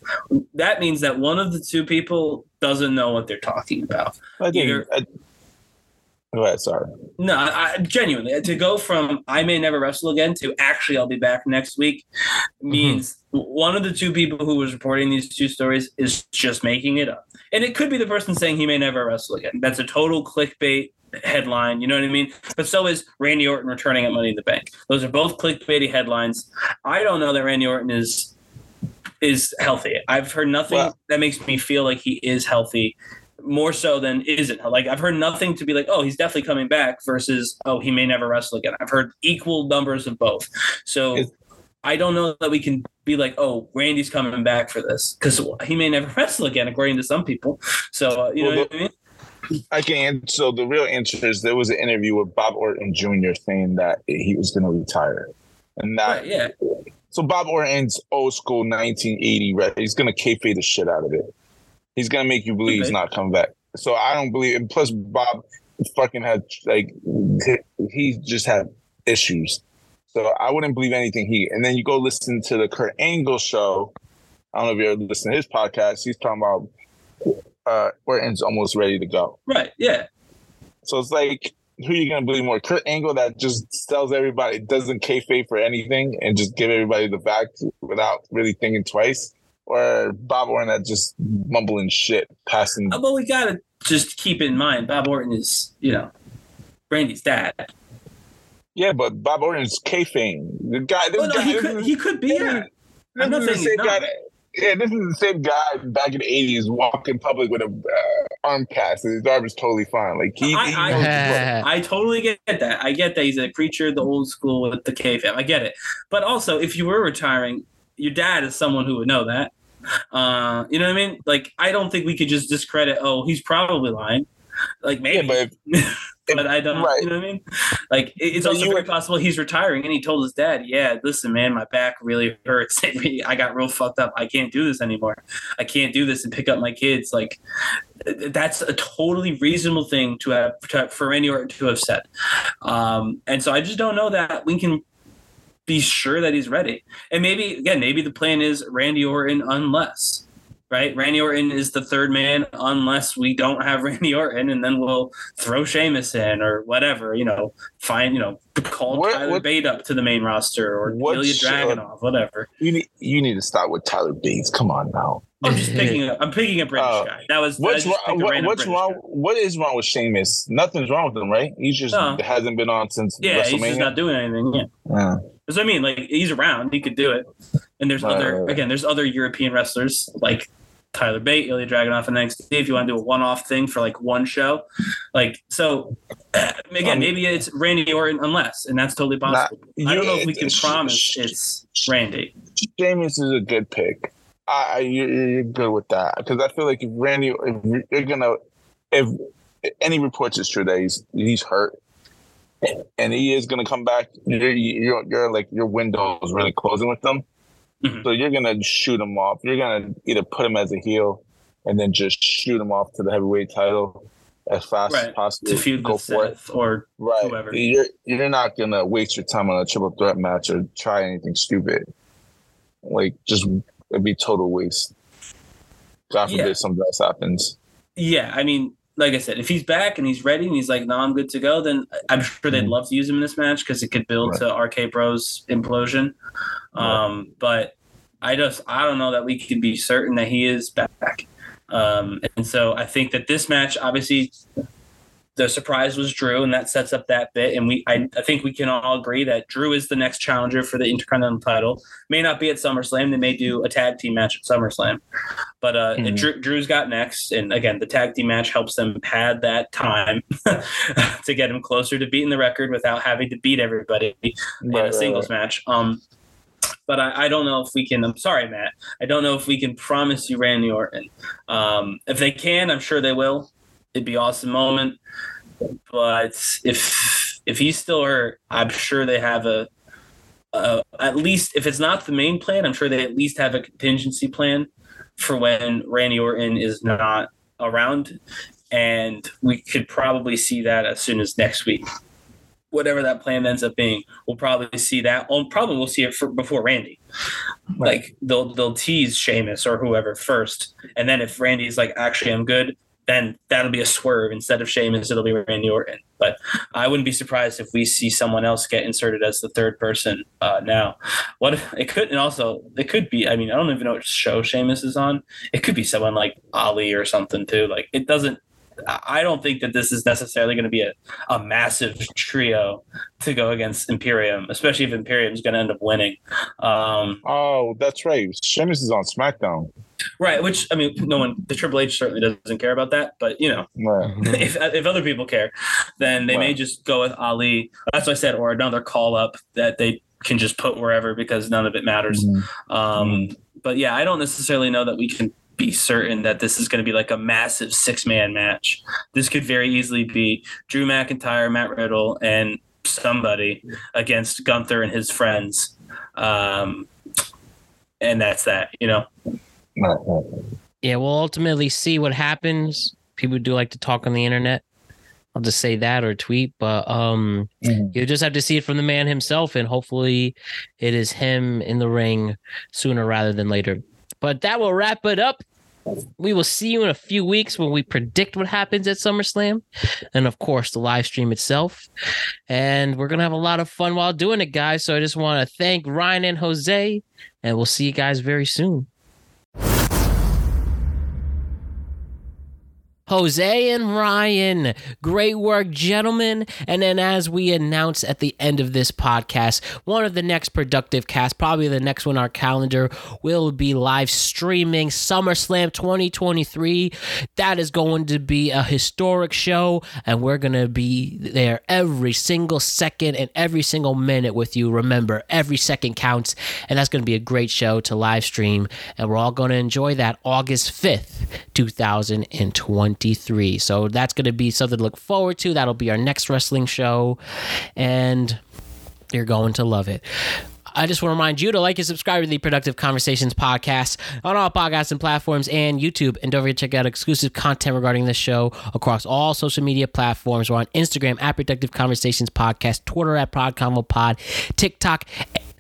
that means that one of the 2 people doesn't know what they're talking about. I think, Either, I, Go ahead, sorry. No, I genuinely, to go from I may never wrestle again to actually I'll be back next week means one of the two people who was reporting these two stories is just making it up. And it could be the person saying he may never wrestle again. That's a total clickbait headline, you know what I mean? But so is Randy Orton returning at Money in the Bank. Those are both clickbaity headlines. I don't know that Randy Orton is healthy. I've heard nothing that makes me feel like he is healthy. More so than isn't. Like, I've heard nothing to be like, oh, he's definitely coming back versus, oh, he may never wrestle again. I've heard equal numbers of both. So I don't know that we can be like, oh, Randy's coming back for this because he may never wrestle again, according to some people. So, you know what I mean? I can. So the real answer is there was an interview with Bob Orton Jr. saying that he was going to retire. And that, so Bob Orton's old school 1980, he's going to kayfabe the shit out of it. He's going to make you believe he's not coming back. So I don't believe it. Plus, Bob fucking had, like, he just had issues. So I wouldn't believe anything he. And then you go listen to the Kurt Angle show. I don't know if you ever listen to his podcast. He's talking about Orton's almost ready to go. Right, yeah. So it's like, who are you going to believe more? Kurt Angle that just tells everybody, doesn't kayfabe for anything and just give everybody the facts without really thinking twice? Or Bob Orton that just mumbling shit, passing. But we got to just keep in mind, Bob Orton is, you know, Randy's dad. Yeah, but Bob Orton's kayfabe. The guy, he could be. Yeah. I'm not saying he's not. This is the same guy back in the 80s walking public with an arm cast. His arm is totally fine. Like I totally get that. I get that he's a creature of the old school with the kayfabe. I get it. But also, if you were retiring, your dad is someone who would know that. You know what I mean? Like, I don't think we could just discredit, oh, he's probably lying. Like, maybe. Yeah, but I don't know. You know what I mean? Like, it's also very possible he's retiring and he told his dad, yeah, listen, man, my back really hurts. I got real fucked up. I can't do this anymore. I can't do this and pick up my kids. Like, that's a totally reasonable thing to have, for Randy Orton to have said. And so I just don't know that we can be sure that he's ready. And maybe the plan is Randy Orton unless, right? Randy Orton is the third man unless we don't have Randy Orton, and then we'll throw Sheamus in or whatever, you know, call Tyler Bate up to the main roster or Ilya Dragunov, whatever. You need to start with Tyler Bates. Come on now. I'm picking a British guy. That was what's wrong? What is wrong with Sheamus? Nothing's wrong with him, right? He just hasn't been on since WrestleMania. He's just not doing anything. Yeah. That's what I mean. Like, he's around, he could do it. And there's other European wrestlers like Tyler Bate, Ilya Dragunov, and NXT. If you want to do a one-off thing for like one show, like so. Again, maybe it's Randy Orton, unless, and that's totally possible. I don't know if we can promise it's Randy. Sheamus is a good pick. You're good with that because I feel like if any reports is true that he's hurt and he is gonna come back, you're like your window is really closing with them, so you're gonna shoot him off. You're gonna either put him as a heel and then just shoot him off to the heavyweight title as fast as possible. To feud with Seth or whoever. You're not gonna waste your time on a triple threat match or try anything stupid. Like just. It'd be total waste. God forbid something else happens. Yeah, I mean, like I said, if he's back and he's ready and he's like, no, I'm good to go, then I'm sure they'd love to use him in this match because it could build to RK Bro's implosion. But I don't know that we can be certain that he is back. And so I think that this match, obviously, the surprise was Drew, and that sets up that bit. And I think we can all agree that Drew is the next challenger for the Intercontinental title. May not be at SummerSlam. They may do a tag team match at SummerSlam. But Drew's got next. And, again, the tag team match helps them pad that time to get him closer to beating the record without having to beat everybody in a singles match. But I don't know if we can – I'm sorry, Matt. I don't know if we can promise you Randy Orton. If they can, I'm sure they will. It'd be an awesome moment, but if he's still hurt, I'm sure they have a at least if it's not the main plan, I'm sure they at least have a contingency plan for when Randy Orton is not around, and we could probably see that as soon as next week. Whatever that plan ends up being, we'll probably see that. Probably we'll see it before Randy. Like they'll tease Sheamus or whoever first, and then if Randy's like, actually, I'm good. then that'll be a swerve. Instead of Sheamus, it'll be Randy Orton. But I wouldn't be surprised if we see someone else get inserted as the third person now. What if, it could, and also it could be, I mean, I don't even know what show Sheamus is on. It could be someone like Ali or something too. Like it doesn't, I don't think that this is necessarily going to be a massive trio to go against Imperium, especially if Imperium is going to end up winning. Oh, that's right. Sheamus is on SmackDown. Right, which, I mean, no one, the Triple H certainly doesn't care about that, but, you know, right. if other people care, then they may just go with Ali. That's what I said, or another call-up that they can just put wherever because none of it matters. Mm-hmm. But, yeah, I don't necessarily know that we can be certain that this is going to be like a massive six-man match. This could very easily be Drew McIntyre, Matt Riddle, and somebody against Gunther and his friends. And that's that, you know? Yeah, we'll ultimately see what happens. People do like to talk on the internet. I'll just say that or tweet, but you'll just have to see it from the man himself, and hopefully it is him in the ring sooner rather than later. But that will wrap it up. We will see you in a few weeks when we predict what happens at SummerSlam and, of course, the live stream itself. And we're going to have a lot of fun while doing it, guys. So I just want to thank Ryan and Jose, and we'll see you guys very soon. Jose and Ryan, great work, gentlemen. And then as we announce at the end of this podcast, one of the next productive casts, probably the next one on our calendar, will be live streaming SummerSlam 2023. That is going to be a historic show, and we're going to be there every single second and every single minute with you. Remember, every second counts, and that's going to be a great show to live stream, and we're all going to enjoy that August 5th, 2020. So that's going to be something to look forward to. That'll be our next wrestling show, and you're going to love it. I just want to remind you to like and subscribe to the Productive Conversations Podcast on all podcasts and platforms and YouTube. And don't forget to check out exclusive content regarding this show across all social media platforms. We're on Instagram at Productive Conversations Podcast, Twitter at ProdConvoPod, TikTok,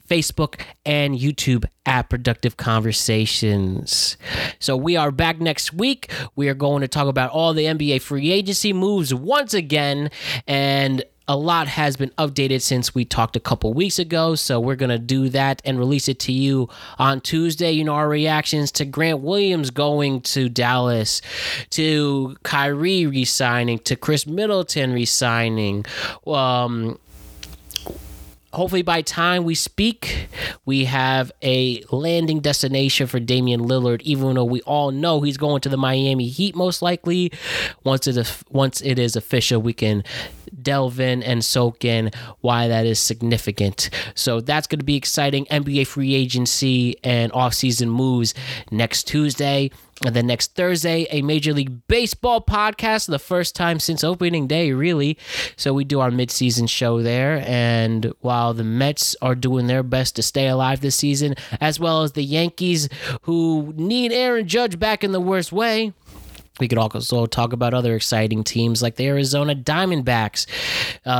Facebook, and YouTube at Productive Conversations. So we are back next week. We are going to talk about all the NBA free agency moves once again, and a lot has been updated since we talked a couple weeks ago, so we're going to do that and release it to you on Tuesday. You know, our reactions to Grant Williams going to Dallas, to Kyrie resigning, to Chris Middleton resigning. Hopefully by time we speak, we have a landing destination for Damian Lillard, even though we all know he's going to the Miami Heat most likely. Once it is official, we can delve in and soak in why that is significant. So that's going to be exciting. NBA free agency and offseason moves next Tuesday. And then next Thursday, a Major League Baseball podcast, the first time since opening day, really. So we do our midseason show there. And while the Mets are doing their best to stay alive this season, as well as the Yankees, who need Aaron Judge back in the worst way, we could also talk about other exciting teams like the Arizona Diamondbacks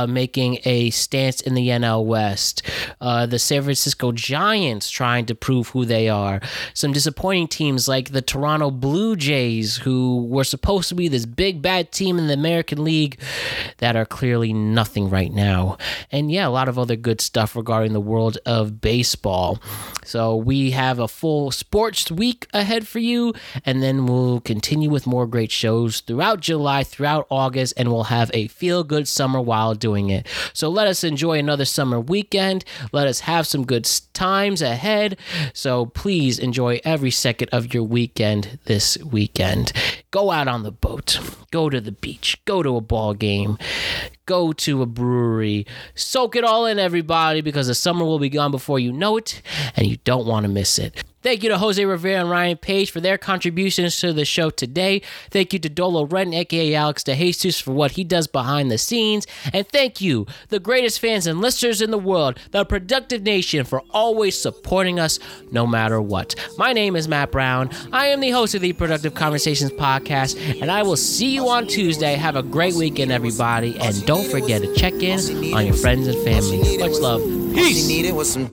making a stance in the NL West, the San Francisco Giants trying to prove who they are, some disappointing teams like the Toronto Blue Jays, who were supposed to be this big bad team in the American League that are clearly nothing right now. And yeah, a lot of other good stuff regarding the world of baseball. So we have a full sports week ahead for you, and then we'll continue with more great shows throughout July, throughout August, and we'll have a feel-good summer while doing it. So let us enjoy another summer weekend. Let us have some good times ahead. So please enjoy every second of your weekend this weekend. Go out on the boat. Go to the beach. Go to a ball game. Go to a brewery. Soak it all in, everybody, because the summer will be gone before you know it, and you don't want to miss it. Thank you to Jose Rivera and Ryan Page for their contributions to the show today. Thank you to Dolo Redden, a.k.a. Alex DeJesus, for what he does behind the scenes. And thank you, the greatest fans and listeners in the world, the Productive Nation, for always supporting us no matter what. My name is Matt Brown. I am the host of the Productive Conversations Podcast, and I will see you on Tuesday. Have a great weekend, everybody. And don't forget to check in on your friends and family. Much love. Peace.